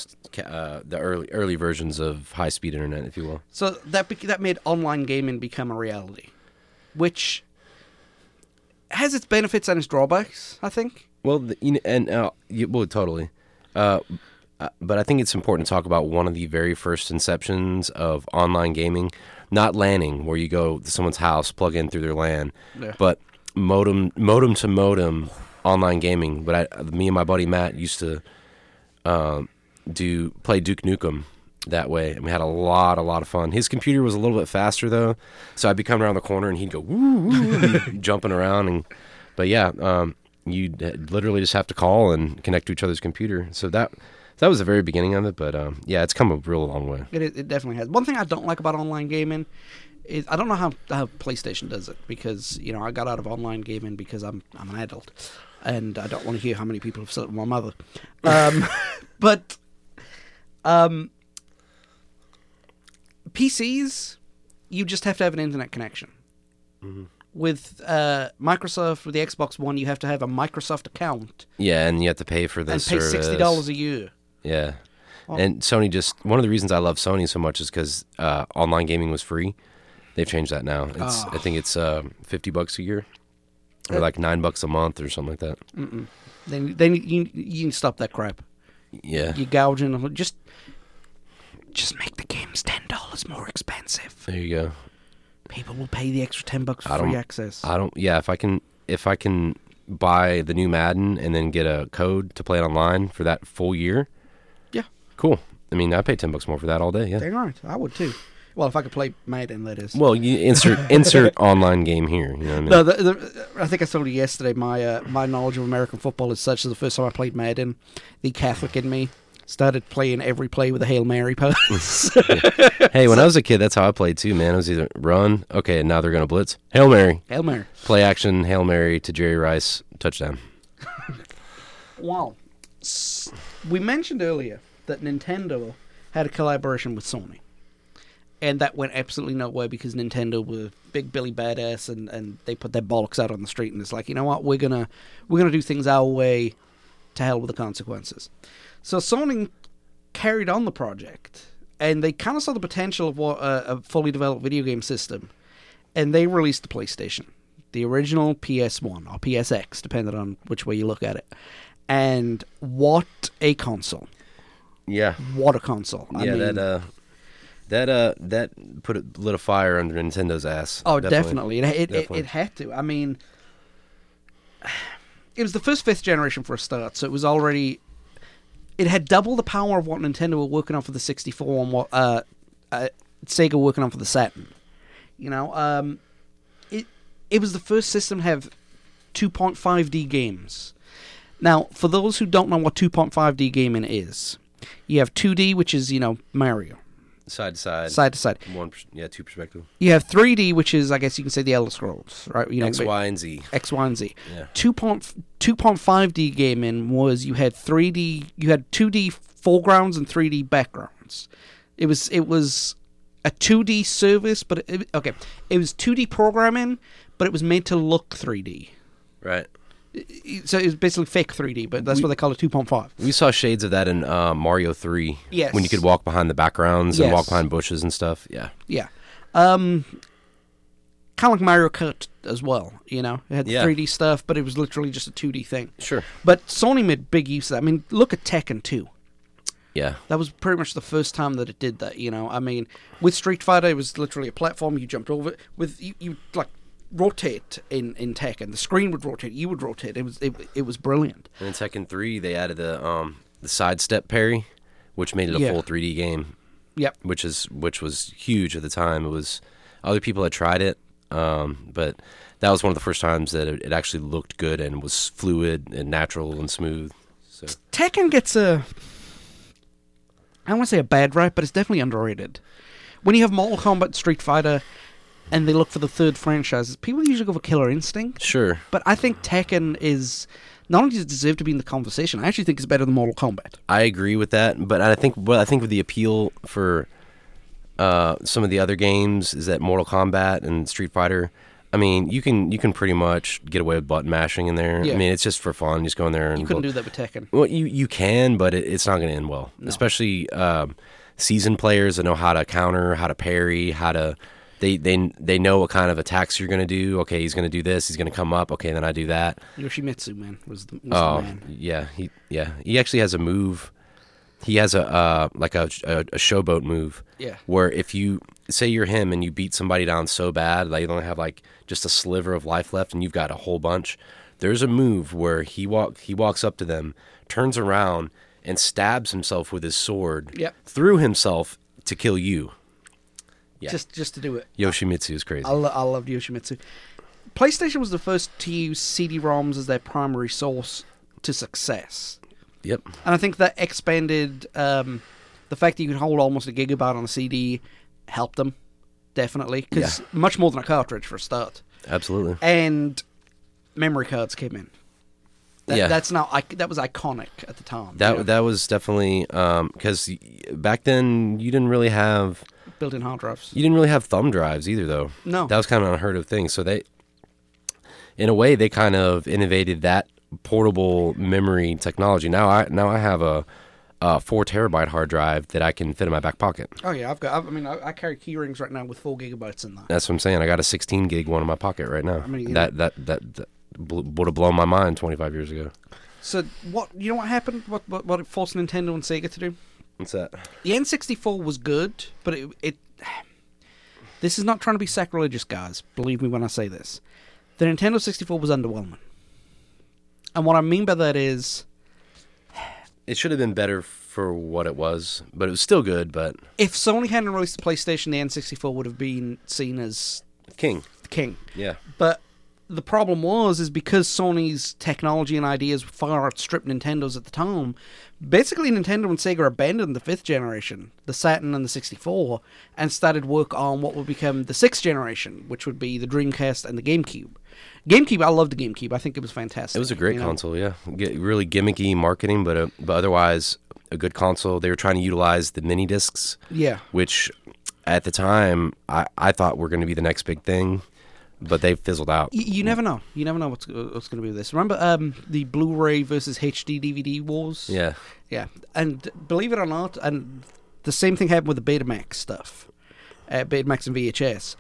uh, the early early versions of high speed internet, if you will. So that be- that made online gaming become a reality, which has its benefits and its drawbacks, I think. Well, the, you know, and uh, you, well, totally. Uh, Uh, but I think it's important to talk about one of the very first inceptions of online gaming, not LANing, where you go to someone's house, plug in through their LAN, yeah. but modem, modem to modem online gaming. But I, me and my buddy Matt used to uh, do play Duke Nukem that way, and we had a lot, a lot of fun. His computer was a little bit faster though, so I'd be coming around the corner and he'd go woo, woo, jumping around, and but yeah, um, you'd literally just have to call and connect to each other's computer. So that. That was the very beginning of it, but um, yeah, it's come a real long way. It it definitely has. One thing I don't like about online gaming is I don't know how, how PlayStation does it, because, you know, I got out of online gaming because I'm I'm an adult, and I don't want to hear how many people have slept with my mother. Um, but um, P Cs, you just have to have an internet connection. Mm-hmm. With uh, Microsoft, with the Xbox One, you have to have a Microsoft account. Yeah, and you have to pay for this service. And pay sixty dollars a year. Yeah. Oh. And Sony just... One of the reasons I love Sony so much is because uh, online gaming was free. They've changed that now. It's oh. I think it's uh, fifty bucks a year. Or that, like nine bucks a month or something like that. Mm-mm. Then, then you, you can stop that crap. Yeah. You're gouging. Just, just make the games ten dollars more expensive. There you go. People will pay the extra ten bucks for free access. I don't. Yeah, if I can, if I can buy the new Madden and then get a code to play it online for that full year. Yeah. Cool. I mean, I pay ten bucks more for that all day. Yeah. Dang right, I would too. Well, if I could play Madden, that is. Well, you insert insert online game here. You know what I mean? No, the, the, I think I told you yesterday. My uh, my knowledge of American football is such that the first time I played Madden, the Catholic in me started playing every play with a Hail Mary pass. Hey, when I was a kid, that's how I played too, man. It was either run, okay, now they're going to blitz. Hail Mary. Hail Mary. Play action, Hail Mary to Jerry Rice, touchdown. Wow. We mentioned earlier that Nintendo had a collaboration with Sony. And that went absolutely nowhere because Nintendo were big Billy Badass, and, and they put their bollocks out on the street, and it's like, you know what, we're going to we're gonna do things our way, to hell with the consequences. So Sony carried on the project, and they kind of saw the potential of what uh, a fully developed video game system, and they released the PlayStation, the original P S one or P S X, depending on which way you look at it. And what a console! Yeah, what a console! I yeah, mean, that uh, that uh, that put a, lit a fire under Nintendo's ass. Oh, definitely, definitely. It, it, definitely. It, it had to. I mean, it was the first fifth generation for a start, so it was already. It had double the power of what Nintendo were working on for the sixty-four and what uh, uh, Sega were working on for the Saturn. You know, um, it it was the first system to have two point five D games. Now, for those who don't know what two point five D gaming is, you have two D, which is, you know, Mario. Side to side. Side to side. One, yeah, two perspective. You have three D, which is, I guess you can say, the Elder Scrolls, right? You know, X, Y, and Z. X, Y, and Z. Yeah. two point five D gaming was you had three D, you had two D foregrounds and three D backgrounds. It was, it was a two D service, but it, okay, it was two D programming, but it was made to look three D. Right. So it was basically fake three D, but that's we, what they call it two point five. We saw shades of that in uh, Mario three. Yes. When you could walk behind the backgrounds yes. and walk behind bushes and stuff. Yeah. Yeah. Um, kind of like Mario Kart as well, you know? It had yeah. three D stuff, but it was literally just a two D thing. Sure. But Sony made big use of that. I mean, look at Tekken two. Yeah. That was pretty much the first time that it did that, you know? I mean, with Street Fighter, it was literally a platform. You jumped over it. With, you, you like... rotate in, in Tekken. The screen would rotate. You would rotate. It was it, it was brilliant. And in Tekken three, they added the um the sidestep parry, which made it a yeah. full three D game. Yep. Which is which was huge at the time. It was other people had tried it, um, but that was one of the first times that it, it actually looked good and was fluid and natural and smooth. So Tekken gets a I don't want to say a bad rap, but it's definitely underrated. When you have Mortal Kombat, Street Fighter. And they look for the third franchises. People usually go for Killer Instinct. Sure. But I think Tekken is... Not only does it deserve to be in the conversation, I actually think it's better than Mortal Kombat. I agree with that. But I think well, I think with the appeal for uh, some of the other games is that Mortal Kombat and Street Fighter... I mean, you can you can pretty much get away with button mashing in there. Yeah. I mean, it's just for fun. You just go in there and... You couldn't well, do that with Tekken. Well, you, you can, but it, it's not going to end well. No. Especially um, seasoned players that know how to counter, how to parry, how to... They they they know what kind of attacks you're going to do. Okay, he's going to do this. He's going to come up. Okay, then I do that. Yoshimitsu, man, was the, was oh, the man. Yeah, he, yeah. He actually has a move. He has a, uh, like a, a, a showboat move. Yeah. Where if you, say you're him and you beat somebody down so bad, like you don't have like just a sliver of life left and you've got a whole bunch, there's a move where he walk he walks up to them, turns around, and stabs himself with his sword yep. through himself to kill you. Yeah. Just just to do it. Yoshimitsu is crazy. I, lo- I loved Yoshimitsu. PlayStation was the first to use C D ROMs as their primary source to success. Yep. And I think that expanded um, the fact that you could hold almost a gigabyte on a C D helped them, definitely. Because yeah. much more than a cartridge for a start. Absolutely. And memory cards came in. That, yeah. That's now that was iconic at the time. That you know? That was definitely because um, back then you didn't really have built-in hard drives. You didn't really have thumb drives either, though. No, that was kind of an unheard of thing. So they, in a way, they kind of innovated that portable memory technology. Now I now I have a, a four terabyte hard drive that I can fit in my back pocket. Oh yeah, I've got. I've, I mean, I, I carry key rings right now with four gigabytes in that. That's what I'm saying. I got a sixteen gig one in my pocket right now. I mean, that, that that that would have blown my mind twenty-five years ago. So what you know what happened? What what, what it forced Nintendo and Sega to do? What's that? The N sixty-four was good, but it, it... This is not trying to be sacrilegious, guys. Believe me when I say this. The Nintendo sixty-four was underwhelming. And what I mean by that is... It should have been better for what it was, but it was still good, but... If Sony hadn't released the PlayStation, the N sixty-four would have been seen as... King. King. Yeah. But the problem was, is because Sony's technology and ideas far outstripped Nintendo's at the time... Basically, Nintendo and Sega abandoned the fifth generation, the Saturn and the sixty-four, and started work on what would become the sixth generation, which would be the Dreamcast and the GameCube. GameCube, I loved the GameCube. I think it was fantastic. It was a great you know? console, yeah. G- really gimmicky marketing, but, a, but otherwise a good console. They were trying to utilize the mini discs, yeah. which at the time I, I thought were going to be the next big thing, but they fizzled out. You, you never know. You never know what's what's going to be with this. Remember um, the Blu-ray versus H D D V D wars? Yeah. Yeah. And believe it or not, and the same thing happened with the Betamax stuff, uh, Betamax and V H S.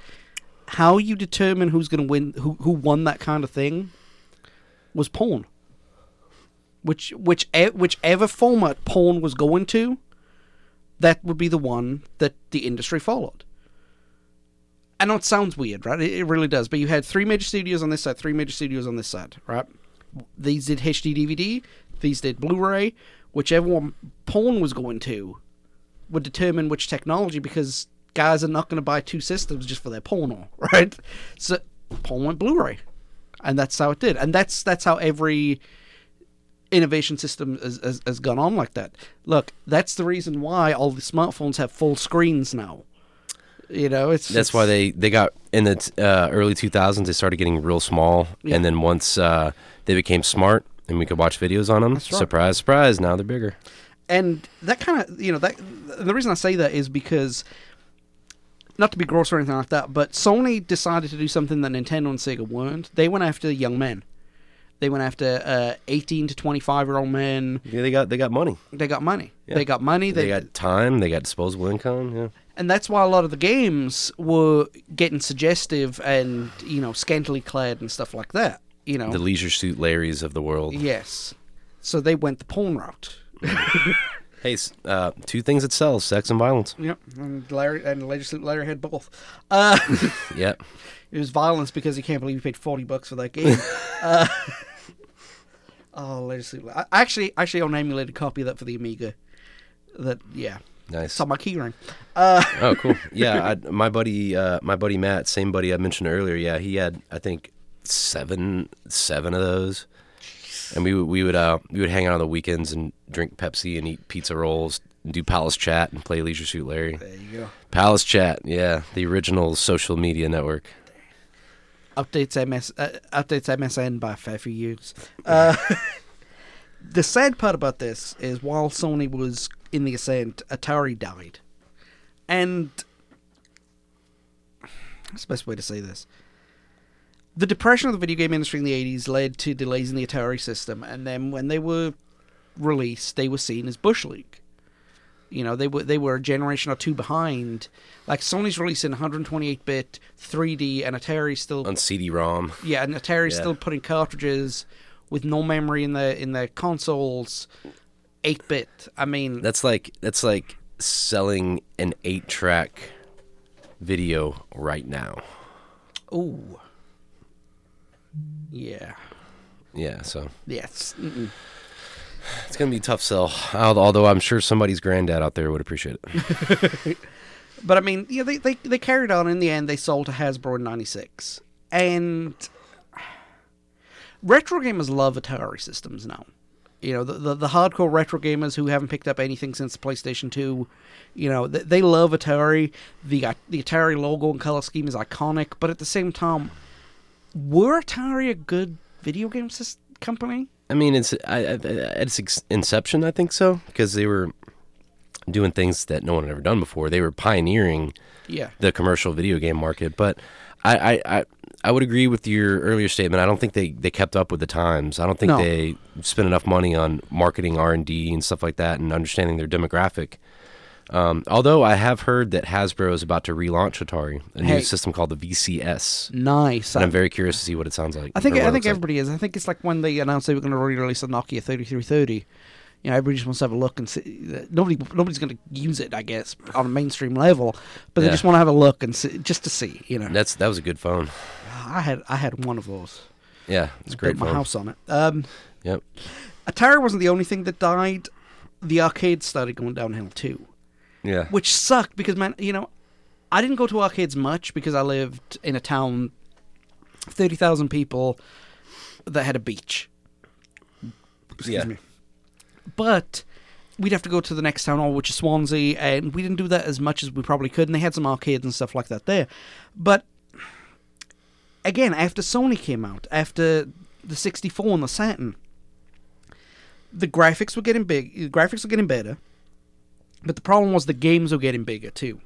How you determine who's going to win, who who won that kind of thing, was porn. Which which whichever format porn was going to, that would be the one that the industry followed. I know it sounds weird, right? It really does. But you had three major studios on this side, three major studios on this side, right? These did H D D V D, these did Blu-ray. Whichever one porn was going to would determine which technology, because guys are not going to buy two systems just for their porno, right? So Paul went Blu-ray, and that's how it did. And that's that's how every innovation system has, has, has gone on like that. Look, that's the reason why all the smartphones have full screens now. You know, it's that's it's, why they, they got in the uh, early two thousands. They started getting real small, yeah. and then once uh, they became smart and we could watch videos on them, right. surprise, surprise, now they're bigger. And that kind of, you know, that the reason I say that is because, not to be gross or anything like that, but Sony decided to do something that Nintendo and Sega weren't. They went after young men. They went after uh, eighteen to twenty-five year old men. Yeah, they got they got money. They got money. Yeah. They got money. They, they got time. They got disposable income. Yeah. And that's why a lot of the games were getting suggestive and, you know, scantily clad and stuff like that, you know. The Leisure Suit Larrys of the world. Yes. So they went the porn route. Hey, uh, two things that sell, sex and violence. Yep. And Larry and Leisure Suit Larry had both. Uh, yep. It was violence because you can't believe you paid forty bucks for that game. uh, oh, Leisure Suit Larry. I actually, actually own an emulated copy of that for the Amiga. That, yeah. Nice. It's on my keyring. Uh. Oh, cool. Yeah, I, my buddy, uh, my buddy Matt, same buddy I mentioned earlier. Yeah, he had I think seven, seven of those, and we would, we would uh, we would hang out on the weekends and drink Pepsi and eat pizza rolls, and do Palace Chat and play Leisure Suit Larry. There you go. Palace Chat, yeah, the original social media network. Updates M S, uh, updates M S N by a fair few years. Uh, the sad part about this is while Sony was in the ascent, Atari died. And that's the best way to say this. The depression of the video game industry in the eighties led to delays in the Atari system, and then when they were released, they were seen as Bush League. You know, they were they were a generation or two behind. Like, Sony's releasing one twenty-eight bit, three D, and Atari's still... on C D ROM. Yeah, and Atari's yeah. still putting cartridges with no memory in their, in their consoles... eight bit. I mean, that's like that's like selling an eight track video right now. Ooh. Yeah. Yeah, so. Yes. Mm-mm. It's going to be a tough sell, although I'm sure somebody's granddad out there would appreciate it. But I mean, yeah, they, they they carried on. In the end, they sold to Hasbro in ninety-six. And retro gamers love Atari systems now. You know, the, the the hardcore retro gamers who haven't picked up anything since the PlayStation two, you know, they, they love Atari. The uh, the Atari logo and color scheme is iconic, but at the same time, were Atari a good video game company? I mean, it's I, I, at its inception, I think so, because they were doing things that no one had ever done before. They were pioneering yeah. the commercial video game market, but I... I, I I would agree with your earlier statement. I don't think they, they kept up with the times. I don't think no. they spent enough money on marketing, R and D, and stuff like that, and understanding their demographic. Um, although I have heard that Hasbro is about to relaunch Atari, a hey. new system called the V C S. Nice. And I'm very curious to see what it sounds like. I think I think everybody like. is. I think it's like when they announced they were going to re-release a Nokia thirty-three thirty. You know, everybody just wants to have a look and see. Nobody, nobody's going to use it, I guess, on a mainstream level. But yeah. they just want to have a look and see, just to see. You know, that's that was a good phone. I had I had one of those. Yeah, it's great. Built my phone. house on it. Um, yep. Atari wasn't the only thing that died. The arcades started going downhill too. Yeah. Which sucked because, man, you know, I didn't go to arcades much because I lived in a town thirty thousand people that had a beach. Excuse yeah. me. But we'd have to go to the next town over, which is Swansea, and we didn't do that as much as we probably could, and they had some arcades and stuff like that there. But, again, after Sony came out, after the sixty-four and the Saturn, the graphics were getting big. The graphics were getting better, but the problem was the games were getting bigger, too.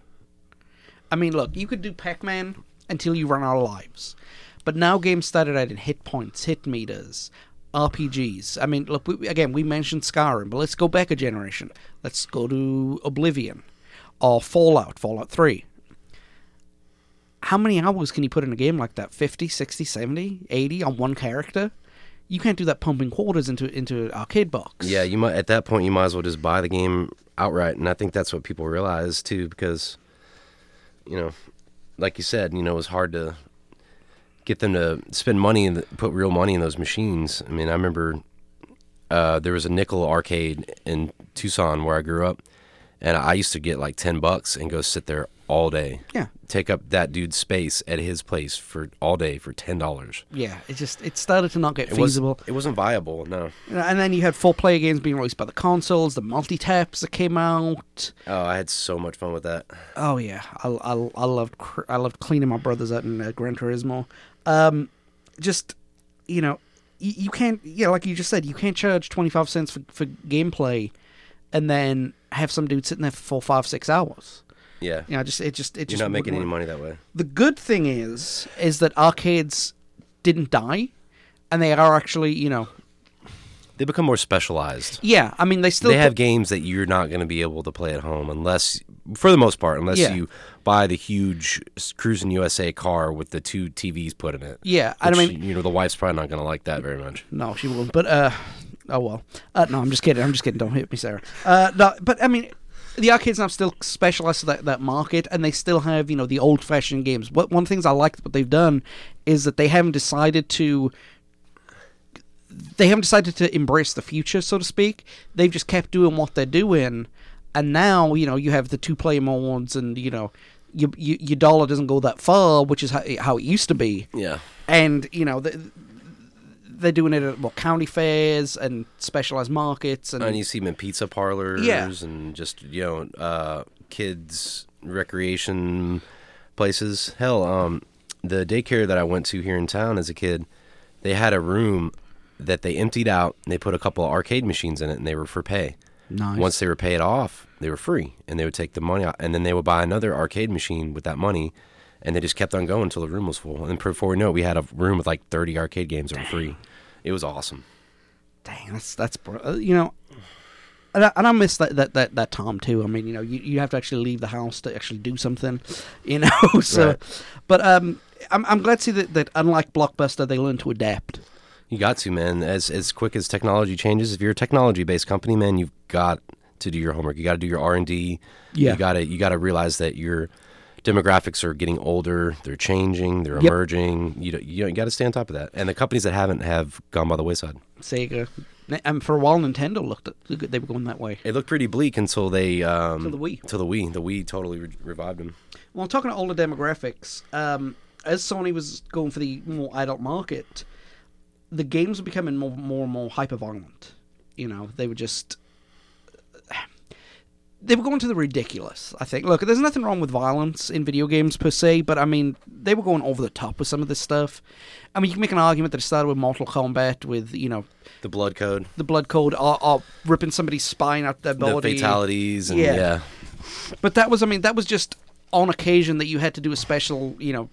I mean, look, you could do Pac-Man until you ran out of lives. But now games started adding hit points, hit meters, R P Gs. I mean, look, we, again, we mentioned Skyrim, but let's go back a generation. Let's go to Oblivion or Fallout, Fallout three. How many hours can you put in a game like that? fifty, sixty, seventy, eighty on one character? You can't do that pumping quarters into into an arcade box. Yeah, you might at that point, you might as well just buy the game outright, and I think that's what people realize, too, because, you know, like you said, you know, it was hard to get them to spend money and put real money in those machines. I mean, I remember uh, there was a nickel arcade in Tucson where I grew up, and I used to get like ten bucks and go sit there all day. Yeah. Take up that dude's space at his place for all day for ten dollars. Yeah, it just it started to not get it feasible. Was, it wasn't viable, no. And then you had four player games being released by the consoles, the multi-taps that came out. Oh, I had so much fun with that. Oh yeah, I I, I loved I loved cleaning my brothers out in uh, Gran Turismo. Um, just you know, you, you can't yeah, like you just said, you can't charge twenty-five cents for for gameplay, and then have some dude sitting there for four, five, six hours. Yeah, you know, just it just it just you're not making any money that way. The good thing is, is that arcades didn't die, and they are actually, you know, they become more specialized. Yeah, I mean, they still they have th- games that you're not going to be able to play at home unless, for the most part, unless yeah. you buy the huge Cruisin' U S A car with the two T Vs put in it. Yeah, which, I mean, you know, the wife's probably not going to like that very much. No, she won't. But uh, oh well. Uh, no, I'm just kidding. I'm just kidding. Don't hit me, Sarah. Uh, no, but I mean. The arcades now still specialize to that, that market, and they still have, you know, the old-fashioned games. What, one of the things I like what they've done is that they haven't decided to... They haven't decided to embrace the future, so to speak. They've just kept doing what they're doing, and now, you know, you have the two-player modes, and, you know, your, your, your dollar doesn't go that far, which is how, how it used to be. Yeah. And, you know... The, They're doing it at what, county fairs and specialized markets, and, and you see them in pizza parlors, yeah. and just you know, uh, kids recreation places. Hell, um, the daycare that I went to here in town as a kid, they had a room that they emptied out, and they put a couple of arcade machines in it, and they were for pay. Nice. Once they were paid off, they were free, and they would take the money out, and then they would buy another arcade machine with that money. And they just kept on going until the room was full. And before we know it, we had a room with like thirty arcade games that were free. It was awesome. Dang, that's, that's you know, and I, and I miss that, that, that, that time too. I mean, you know, you, you have to actually leave the house to actually do something, you know. So, right. But um, I'm I'm glad to see that, that unlike Blockbuster, they learned to adapt. You got to, man. As, as quick as technology changes, if you're a technology-based company, man, you've got to do your homework. You got to do your R and D. Yeah. You got to you got to realize that you're... Demographics are getting older. They're changing. They're yep. emerging. You you, you got to stay on top of that. And the companies that haven't have gone by the wayside. Sega, and for a while Nintendo looked at, they were going that way. It looked pretty bleak until they um, until the Wii. Until the Wii, the Wii totally re- revived them. Well, talking to older demographics, um, as Sony was going for the more adult market, the games were becoming more more and more hyper violent. You know, they were just. They were going to the ridiculous, I think. Look, there's nothing wrong with violence in video games per se, but, I mean, they were going over the top with some of this stuff. I mean, you can make an argument that it started with Mortal Kombat, with, you know... The blood code. The blood code, or, or ripping somebody's spine out their body. The fatalities, and yeah. yeah. But that was, I mean, that was just on occasion that you had to do a special, you know,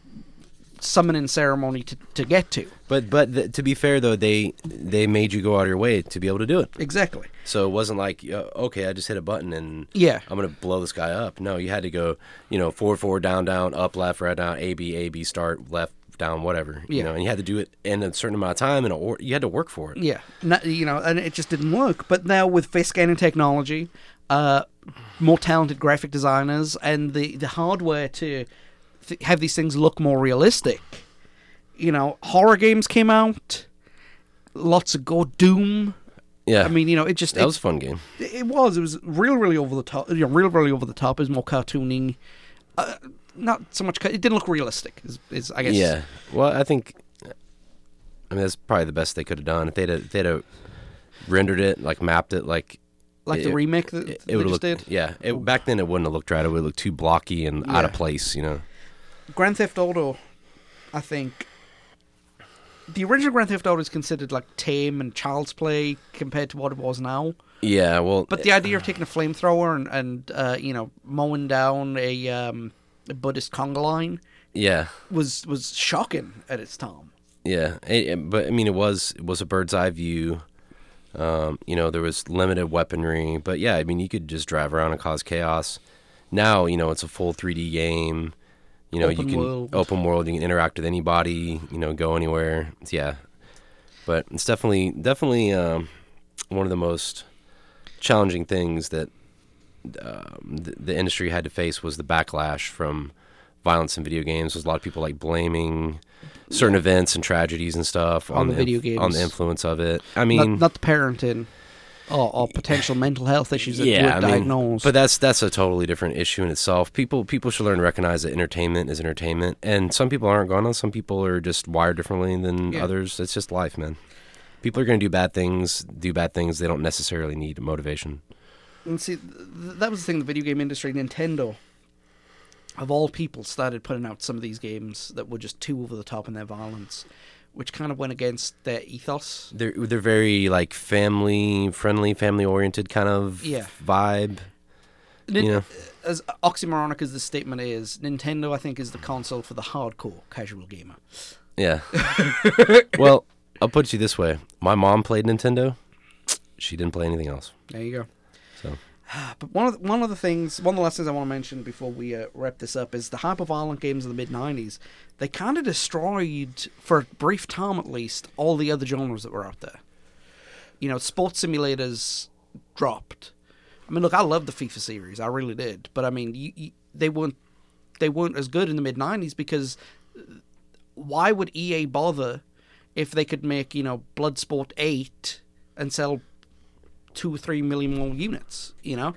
summoning ceremony to, to get to. But but th- to be fair, though, they they made you go out of your way to be able to do it. Exactly. So it wasn't like, uh, okay, I just hit a button and yeah. I'm going to blow this guy up. No, you had to go, you know, four, four, down, down, up, left, right, down, A, B, A, B, start, left, down, whatever. Yeah. You know, and you had to do it in a certain amount of time, and or- you had to work for it. Yeah. Not, you know, and it just didn't work. But now with face scanning technology, uh, more talented graphic designers, and the, the hardware to... Th- have these things look more realistic. You know, horror games came out. Lots of gore. Doom. Yeah. I mean, you know, it just... That it, was a fun game. It was. It was really, really over the top. You know, really, really over the top. It was more cartooning. Uh, not so much... Ca- it didn't look realistic, is, is I guess. Yeah. Well, I think... I mean, that's probably the best they could have done. If they'd have, if they'd have rendered it, like, mapped it, like... Like it, the remake that it, it they just did? Yeah. It, back then, it wouldn't have looked right. It would have looked too blocky and yeah. out of place, you know. Grand Theft Auto, I think, the original Grand Theft Auto is considered like tame and child's play compared to what it was now. Yeah, well... But the idea of taking a flamethrower and, and uh, you know, mowing down a, um, a Buddhist conga line yeah. was was shocking at its time. Yeah, it, it, but I mean, it was it was a bird's eye view. Um, you know, there was limited weaponry. But yeah, I mean, you could just drive around and cause chaos. Now, you know, it's a full three D game. You know, open you can world. open world. You can interact with anybody. You know, go anywhere. It's, yeah, but it's definitely, definitely um, one of the most challenging things that um, the, the industry had to face was the backlash from violence in video games. There's a lot of people like blaming certain yeah. events and tragedies and stuff on, on the video inf- games on the influence of it. I mean, not, not the parenting. or, or potential mental health issues that yeah, were diagnosed. Mean, but that's that's a totally different issue in itself. People people should learn to recognize that entertainment is entertainment, and some people aren't going on. Some people are just wired differently than yeah. others. It's just life, man. People are going to do bad things. Do bad things. They don't necessarily need motivation. And see, th- that was the thing. The video game industry, Nintendo, of all people, started putting out some of these games that were just too over the top in their violence, which kind of went against their ethos. They're they're very like family friendly, family oriented kind of yeah. vibe. It, you know? As oxymoronic as this statement is, Nintendo I think is the console for the hardcore casual gamer. Yeah. Well, I'll put it to you this way: my mom played Nintendo. She didn't play anything else. There you go. So. But one of the, one of the things, one of the last things I want to mention before we uh, wrap this up is the hyper-violent games of the mid nineties. They kind of destroyed, for a brief time at least, all the other genres that were out there. You know, sports simulators dropped. I mean, look, I loved the FIFA series, I really did. But I mean, you, you, they weren't they weren't as good in the mid nineties because why would E A bother if they could make, you know, Bloodsport eight and sell two or three million more units, you know?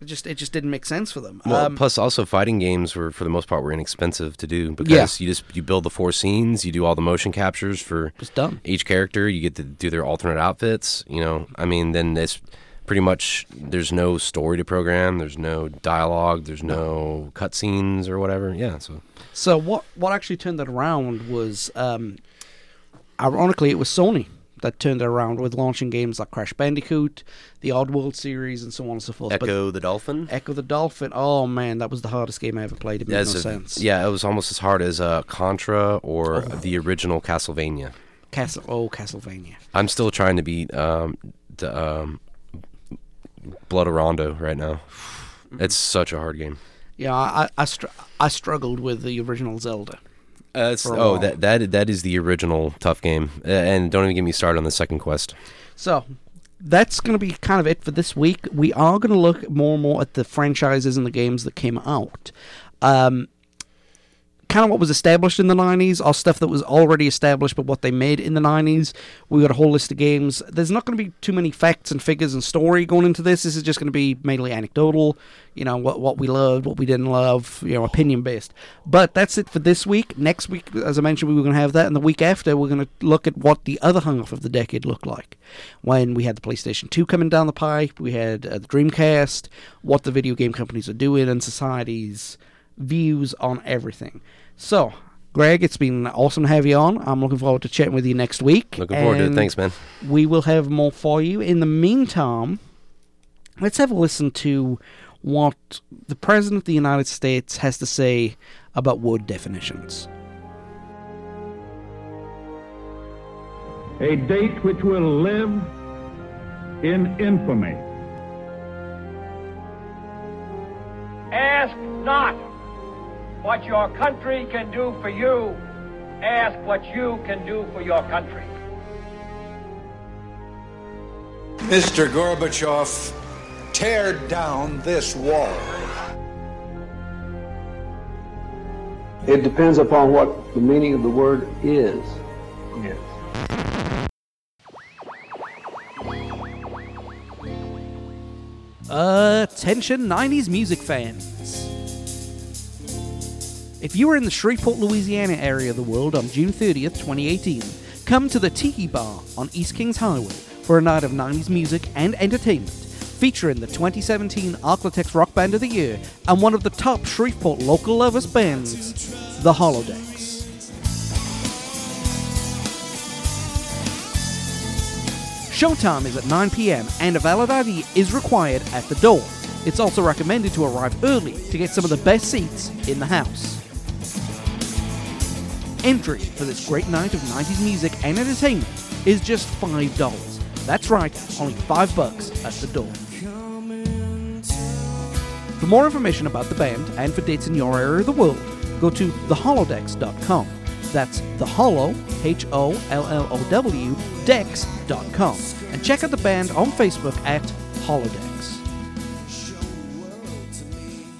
It just it just didn't make sense for them. Well, um, plus also fighting games were, for the most part, were inexpensive to do because yeah. you just you build the four scenes, you do all the motion captures for each character, you get to do their alternate outfits, you know? I mean, then it's pretty much, there's no story to program, there's no dialogue, there's no cutscenes or whatever, yeah. So So what, what actually turned that around was, um, ironically, it was Sony that turned it around with launching games like Crash Bandicoot, the Oddworld series, and so on and so forth. Echo but the Dolphin? Echo the Dolphin. Oh, man, that was the hardest game I ever played. It made That's no a, sense. Yeah, it was almost as hard as uh, Contra or oh. the original Castlevania. Castle, oh, Castlevania. I'm still trying to beat um, the, um, Blood Orondo right now. It's such a hard game. Yeah, I I, str- I struggled with the original Zelda. Uh, it's, oh, that that that is the original tough game, uh, and don't even get me started on the second quest. So that's going to be kind of it for this week. We are going to look more and more at the franchises and the games that came out, um, kind of what was established in the nineties, or stuff that was already established, but what they made in the nineties. We got a whole list of games. There's not going to be too many facts and figures and story going into this. This is just going to be mainly anecdotal. You know, what what we loved, what we didn't love, you know, opinion-based. But that's it for this week. Next week, as I mentioned, we were going to have that. And the week after, we're going to look at what the other half of the decade looked like. When we had the PlayStation two coming down the pipe, we had uh, the Dreamcast, what the video game companies are doing, and society's views on everything. So, Greg, it's been awesome to have you on. I'm looking forward to chatting with you next week. Looking forward to it. Thanks, man. We will have more for you. In the meantime, let's have a listen to what the President of the United States has to say about word definitions. A date which will live in infamy. Ask not what your country can do for you. Ask what you can do for your country. Mister Gorbachev, tear down this wall. It depends upon what the meaning of the word is. Yes. Attention nineties music fans. If you are in the Shreveport, Louisiana area of the world on June thirtieth, twenty eighteen, come to the Tiki Bar on East Kings Highway for a night of nineties music and entertainment, featuring the twenty seventeen Arklatex Rock Band of the Year and one of the top Shreveport local lovers bands, the Holodecks. Showtime is at nine p.m. and a valid I D is required at the door. It's also recommended to arrive early to get some of the best seats in the house. Entry for this great night of nineties music and entertainment is just five dollars. That's right, only five bucks at the door. For more information about the band and for dates in your area of the world, go to the holodecks dot com. That's the hollow, H O L L O W, decks dot com. And check out the band on Facebook at Holodecks.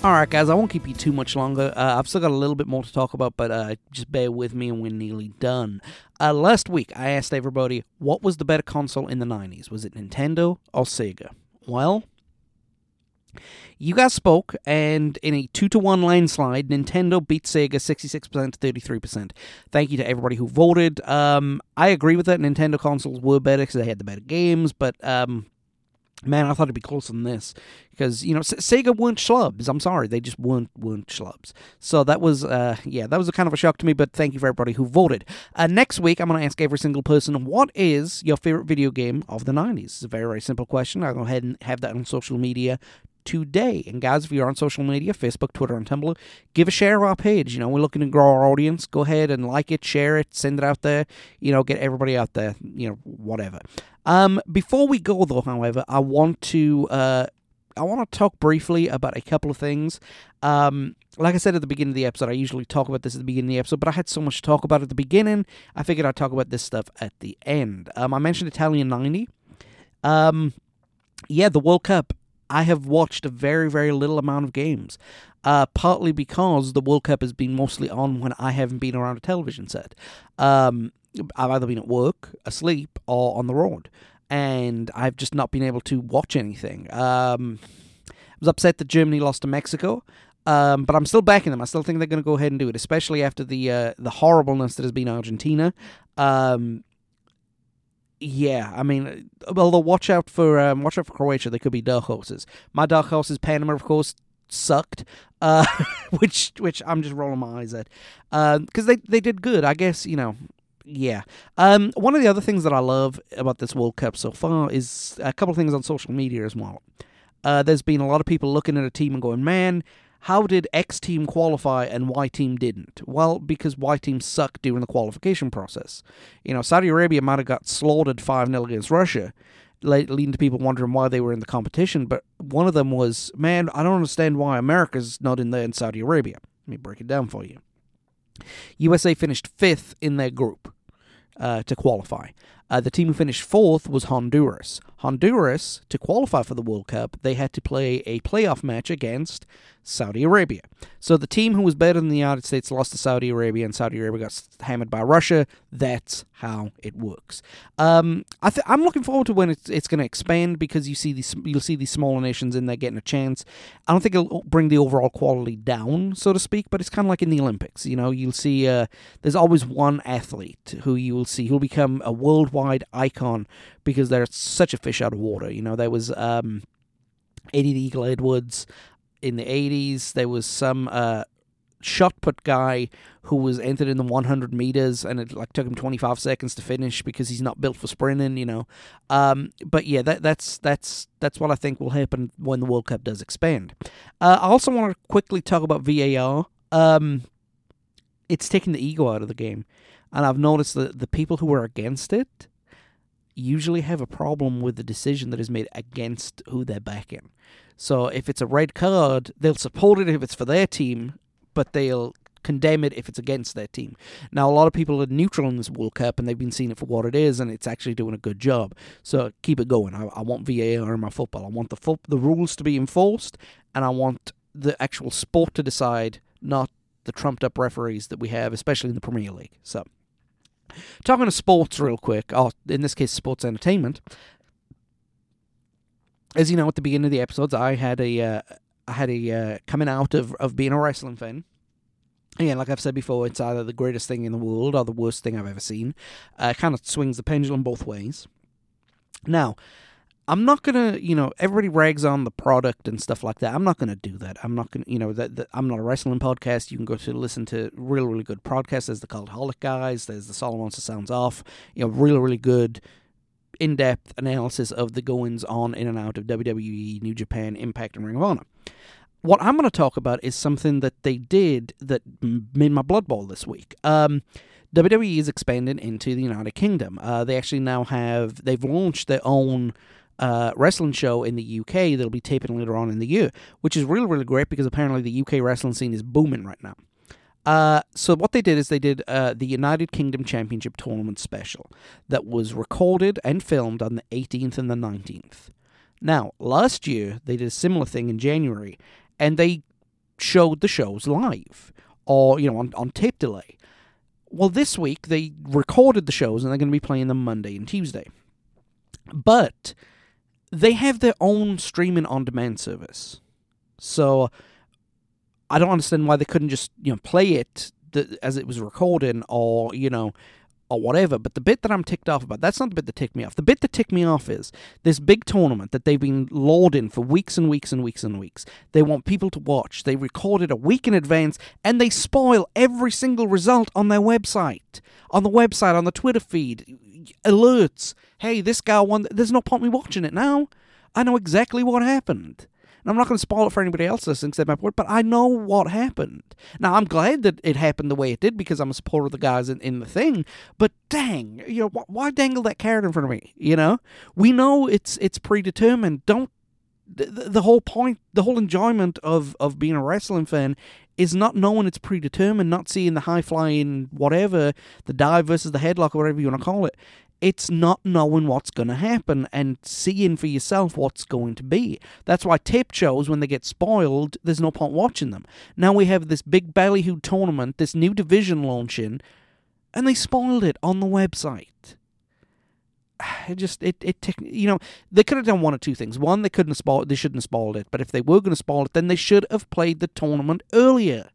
Alright guys, I won't keep you too much longer. Uh, I've still got a little bit more to talk about, but uh, just bear with me and we're nearly done. Uh, last week, I asked everybody, what was the better console in the nineties? Was it Nintendo or Sega? Well, you guys spoke, and in a two to one landslide, Nintendo beat Sega sixty-six percent to thirty-three percent. Thank you to everybody who voted. Um, I agree with that. Nintendo consoles were better because they had the better games, but... Um, Man, I thought it'd be closer than this because, you know, S- Sega weren't schlubs. I'm sorry. They just weren't weren't schlubs. So that was, uh, yeah, that was a kind of a shock to me, but thank you for everybody who voted. Uh, next week, I'm going to ask every single person, what is your favorite video game of the nineties? It's a very, very simple question. I'll go ahead and have that on social media today. And guys, if you're on social media, Facebook, Twitter, and Tumblr, give a share of our page. You know, we're looking to grow our audience. Go ahead and like it, share it, send it out there. You know, get everybody out there, you know, whatever. Um, before we go, though, however, I want to uh, I want to talk briefly about a couple of things. Um, like I said at the beginning of the episode, I usually talk about this at the beginning of the episode, but I had so much to talk about at the beginning, I figured I'd talk about this stuff at the end. Um, I mentioned Italian ninety. Um, yeah, the World Cup. I have watched a very, very little amount of games, uh, partly because the World Cup has been mostly on when I haven't been around a television set. Um... I've either been at work, asleep, or on the road, and I've just not been able to watch anything. Um, I was upset that Germany lost to Mexico, um, but I'm still backing them. I still think they're going to go ahead and do it, especially after the uh, the horribleness that has been Argentina. Um, yeah, I mean, although watch out for um, watch out for Croatia. They could be dark horses. My dark horse is Panama, of course. Sucked, uh, which which I'm just rolling my eyes at, because uh, they they did good, I guess. You know. Yeah. Um, one of the other things that I love about this World Cup so far is a couple of things on social media as well. Uh, there's been a lot of people looking at a team and going, man, how did X team qualify and Y team didn't? Well, because Y team sucked during the qualification process. You know, Saudi Arabia might have got slaughtered five nil against Russia, leading to people wondering why they were in the competition. But one of them was, man, I don't understand why America's not in there in Saudi Arabia. Let me break it down for you. U S A finished fifth in their group uh, to qualify. Uh, the team who finished fourth was Honduras. Honduras, to qualify for the World Cup, they had to play a playoff match against Saudi Arabia. So the team who was better than the United States lost to Saudi Arabia, and Saudi Arabia got hammered by Russia. That's how it works. Um, I th- I'm looking forward to when it's, it's going to expand, because you see these, you'll see these smaller nations in there getting a chance. I don't think it'll bring the overall quality down, so to speak, but it's kind of like in the Olympics. You know, you'll see uh, there's always one athlete who you will see who'll become a worldwide icon because they're such a fish out of water. You know, there was um, Eddie the Eagle Edwards in the eighties. There was some uh, shot put guy who was entered in the one hundred meters, and it like took him twenty-five seconds to finish because he's not built for sprinting, you know. Um, but yeah, that, that's that's that's what I think will happen when the World Cup does expand. Uh, I also want to quickly talk about V A R. Um, it's taking the ego out of the game, and I've noticed that the people who are against it usually have a problem with the decision that is made against who they're backing. So if it's a red card, they'll support it if it's for their team, but they'll condemn it if it's against their team. Now, a lot of people are neutral in this World Cup, and they've been seeing it for what it is, and it's actually doing a good job. So keep it going. I, I want V A R in my football. I want the fo- the rules to be enforced, and I want the actual sport to decide, not the trumped-up referees that we have, especially in the Premier League. So, talking to sports real quick, or in this case, sports entertainment. As you know, at the beginning of the episodes, I had a, uh, I had a uh, coming out of, of being a wrestling fan. Again, like I've said before, it's either the greatest thing in the world or the worst thing I've ever seen. Uh, it kind of swings the pendulum both ways. Now, I'm not going to, you know, everybody rags on the product and stuff like that. I'm not going to do that. I'm not going to, you know, that, that I'm not a wrestling podcast. You can go to listen to really, really good podcasts. There's the Cult Holic guys. There's the Solid Monster Sounds Off. You know, really, really good in-depth analysis of the goings on in and out of W W E, New Japan, Impact, and Ring of Honor. What I'm going to talk about is something that they did that made my blood boil this week. Um, W W E is expanding into the United Kingdom. Uh, they actually now have, they've launched their own Uh, wrestling show in the U K that'll be taping later on in the year, which is really, really great because apparently the U K wrestling scene is booming right now. Uh, so what they did is they did uh, the United Kingdom Championship Tournament special that was recorded and filmed on the eighteenth and the nineteenth. Now, last year, they did a similar thing in January, and they showed the shows live or, you know, on, on tape delay. Well, this week they recorded the shows and they're going to be playing them Monday and Tuesday. But they have their own streaming on-demand service. So I don't understand why they couldn't just, you know, play it th- as it was recording or, you know, or whatever. But the bit that I'm ticked off about, that's not the bit that ticked me off. The bit that ticked me off is this big tournament that they've been lauding for weeks and weeks and weeks and weeks. They want people to watch. They record it a week in advance, and they spoil every single result on their website. On the website, on the Twitter feed, alerts. Hey, this guy won. There's no point me watching it now. I know exactly what happened. And I'm not going to spoil it for anybody else listening to my point, but I know what happened. Now, I'm glad that it happened the way it did because I'm a supporter of the guys in, in the thing, but dang, you know, wh- why dangle that carrot in front of me, you know? We know it's it's predetermined. Don't, the, the whole point, the whole enjoyment of, of being a wrestling fan is not knowing it's predetermined, not seeing the high-flying whatever, the dive versus the headlock or whatever you want to call it. It's not knowing what's going to happen and seeing for yourself what's going to be. That's why tape shows, when they get spoiled, there's no point watching them. Now we have this big ballyhoo tournament, this new division launching, and they spoiled it on the website. It just, it, it, you know, they could have done one or two things. One, they couldn't have spoiled, they shouldn't have spoiled it. But if they were going to spoil it, then they should have played the tournament earlier.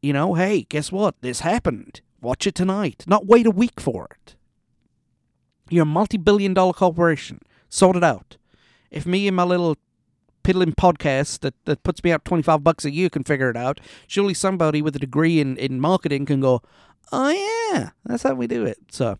You know, hey, guess what? This happened. Watch it tonight. Not wait a week for it. You're a multi-billion dollar corporation. Sort it out. If me and my little piddling podcast that, that puts me out twenty-five bucks a year can figure it out, surely somebody with a degree in, in marketing can go, oh yeah, that's how we do it. So,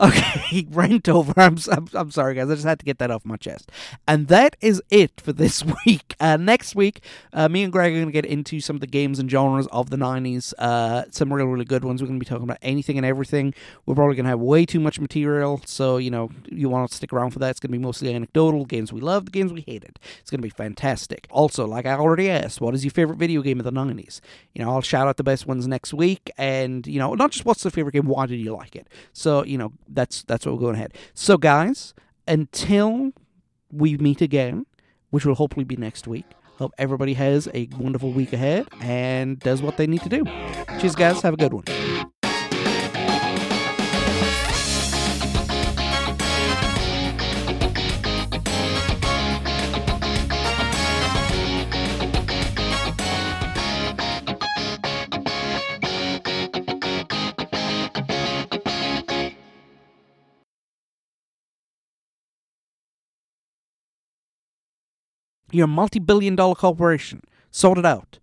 okay, rant over. I'm, I'm I'm sorry, guys. I just had to get that off my chest. And that is it for this week. Uh, next week, uh, me and Greg are going to get into some of the games and genres of the nineties. Uh, some really, really good ones. We're going to be talking about anything and everything. We're probably going to have way too much material. So, you know, you want to stick around for that. It's going to be mostly anecdotal. Games we loved, games we hated. It's going to be fantastic. Also, like I already asked, what is your favorite video game of the nineties? You know, I'll shout out the best ones next week. And, you know, not just what's the favorite game, why did you like it? So, you know, That's that's what we're going ahead. So, guys, until we meet again, which will hopefully be next week, hope everybody has a wonderful week ahead and does what they need to do. Cheers, guys. Have a good one. You're a multi-billion dollar corporation. Sort it out.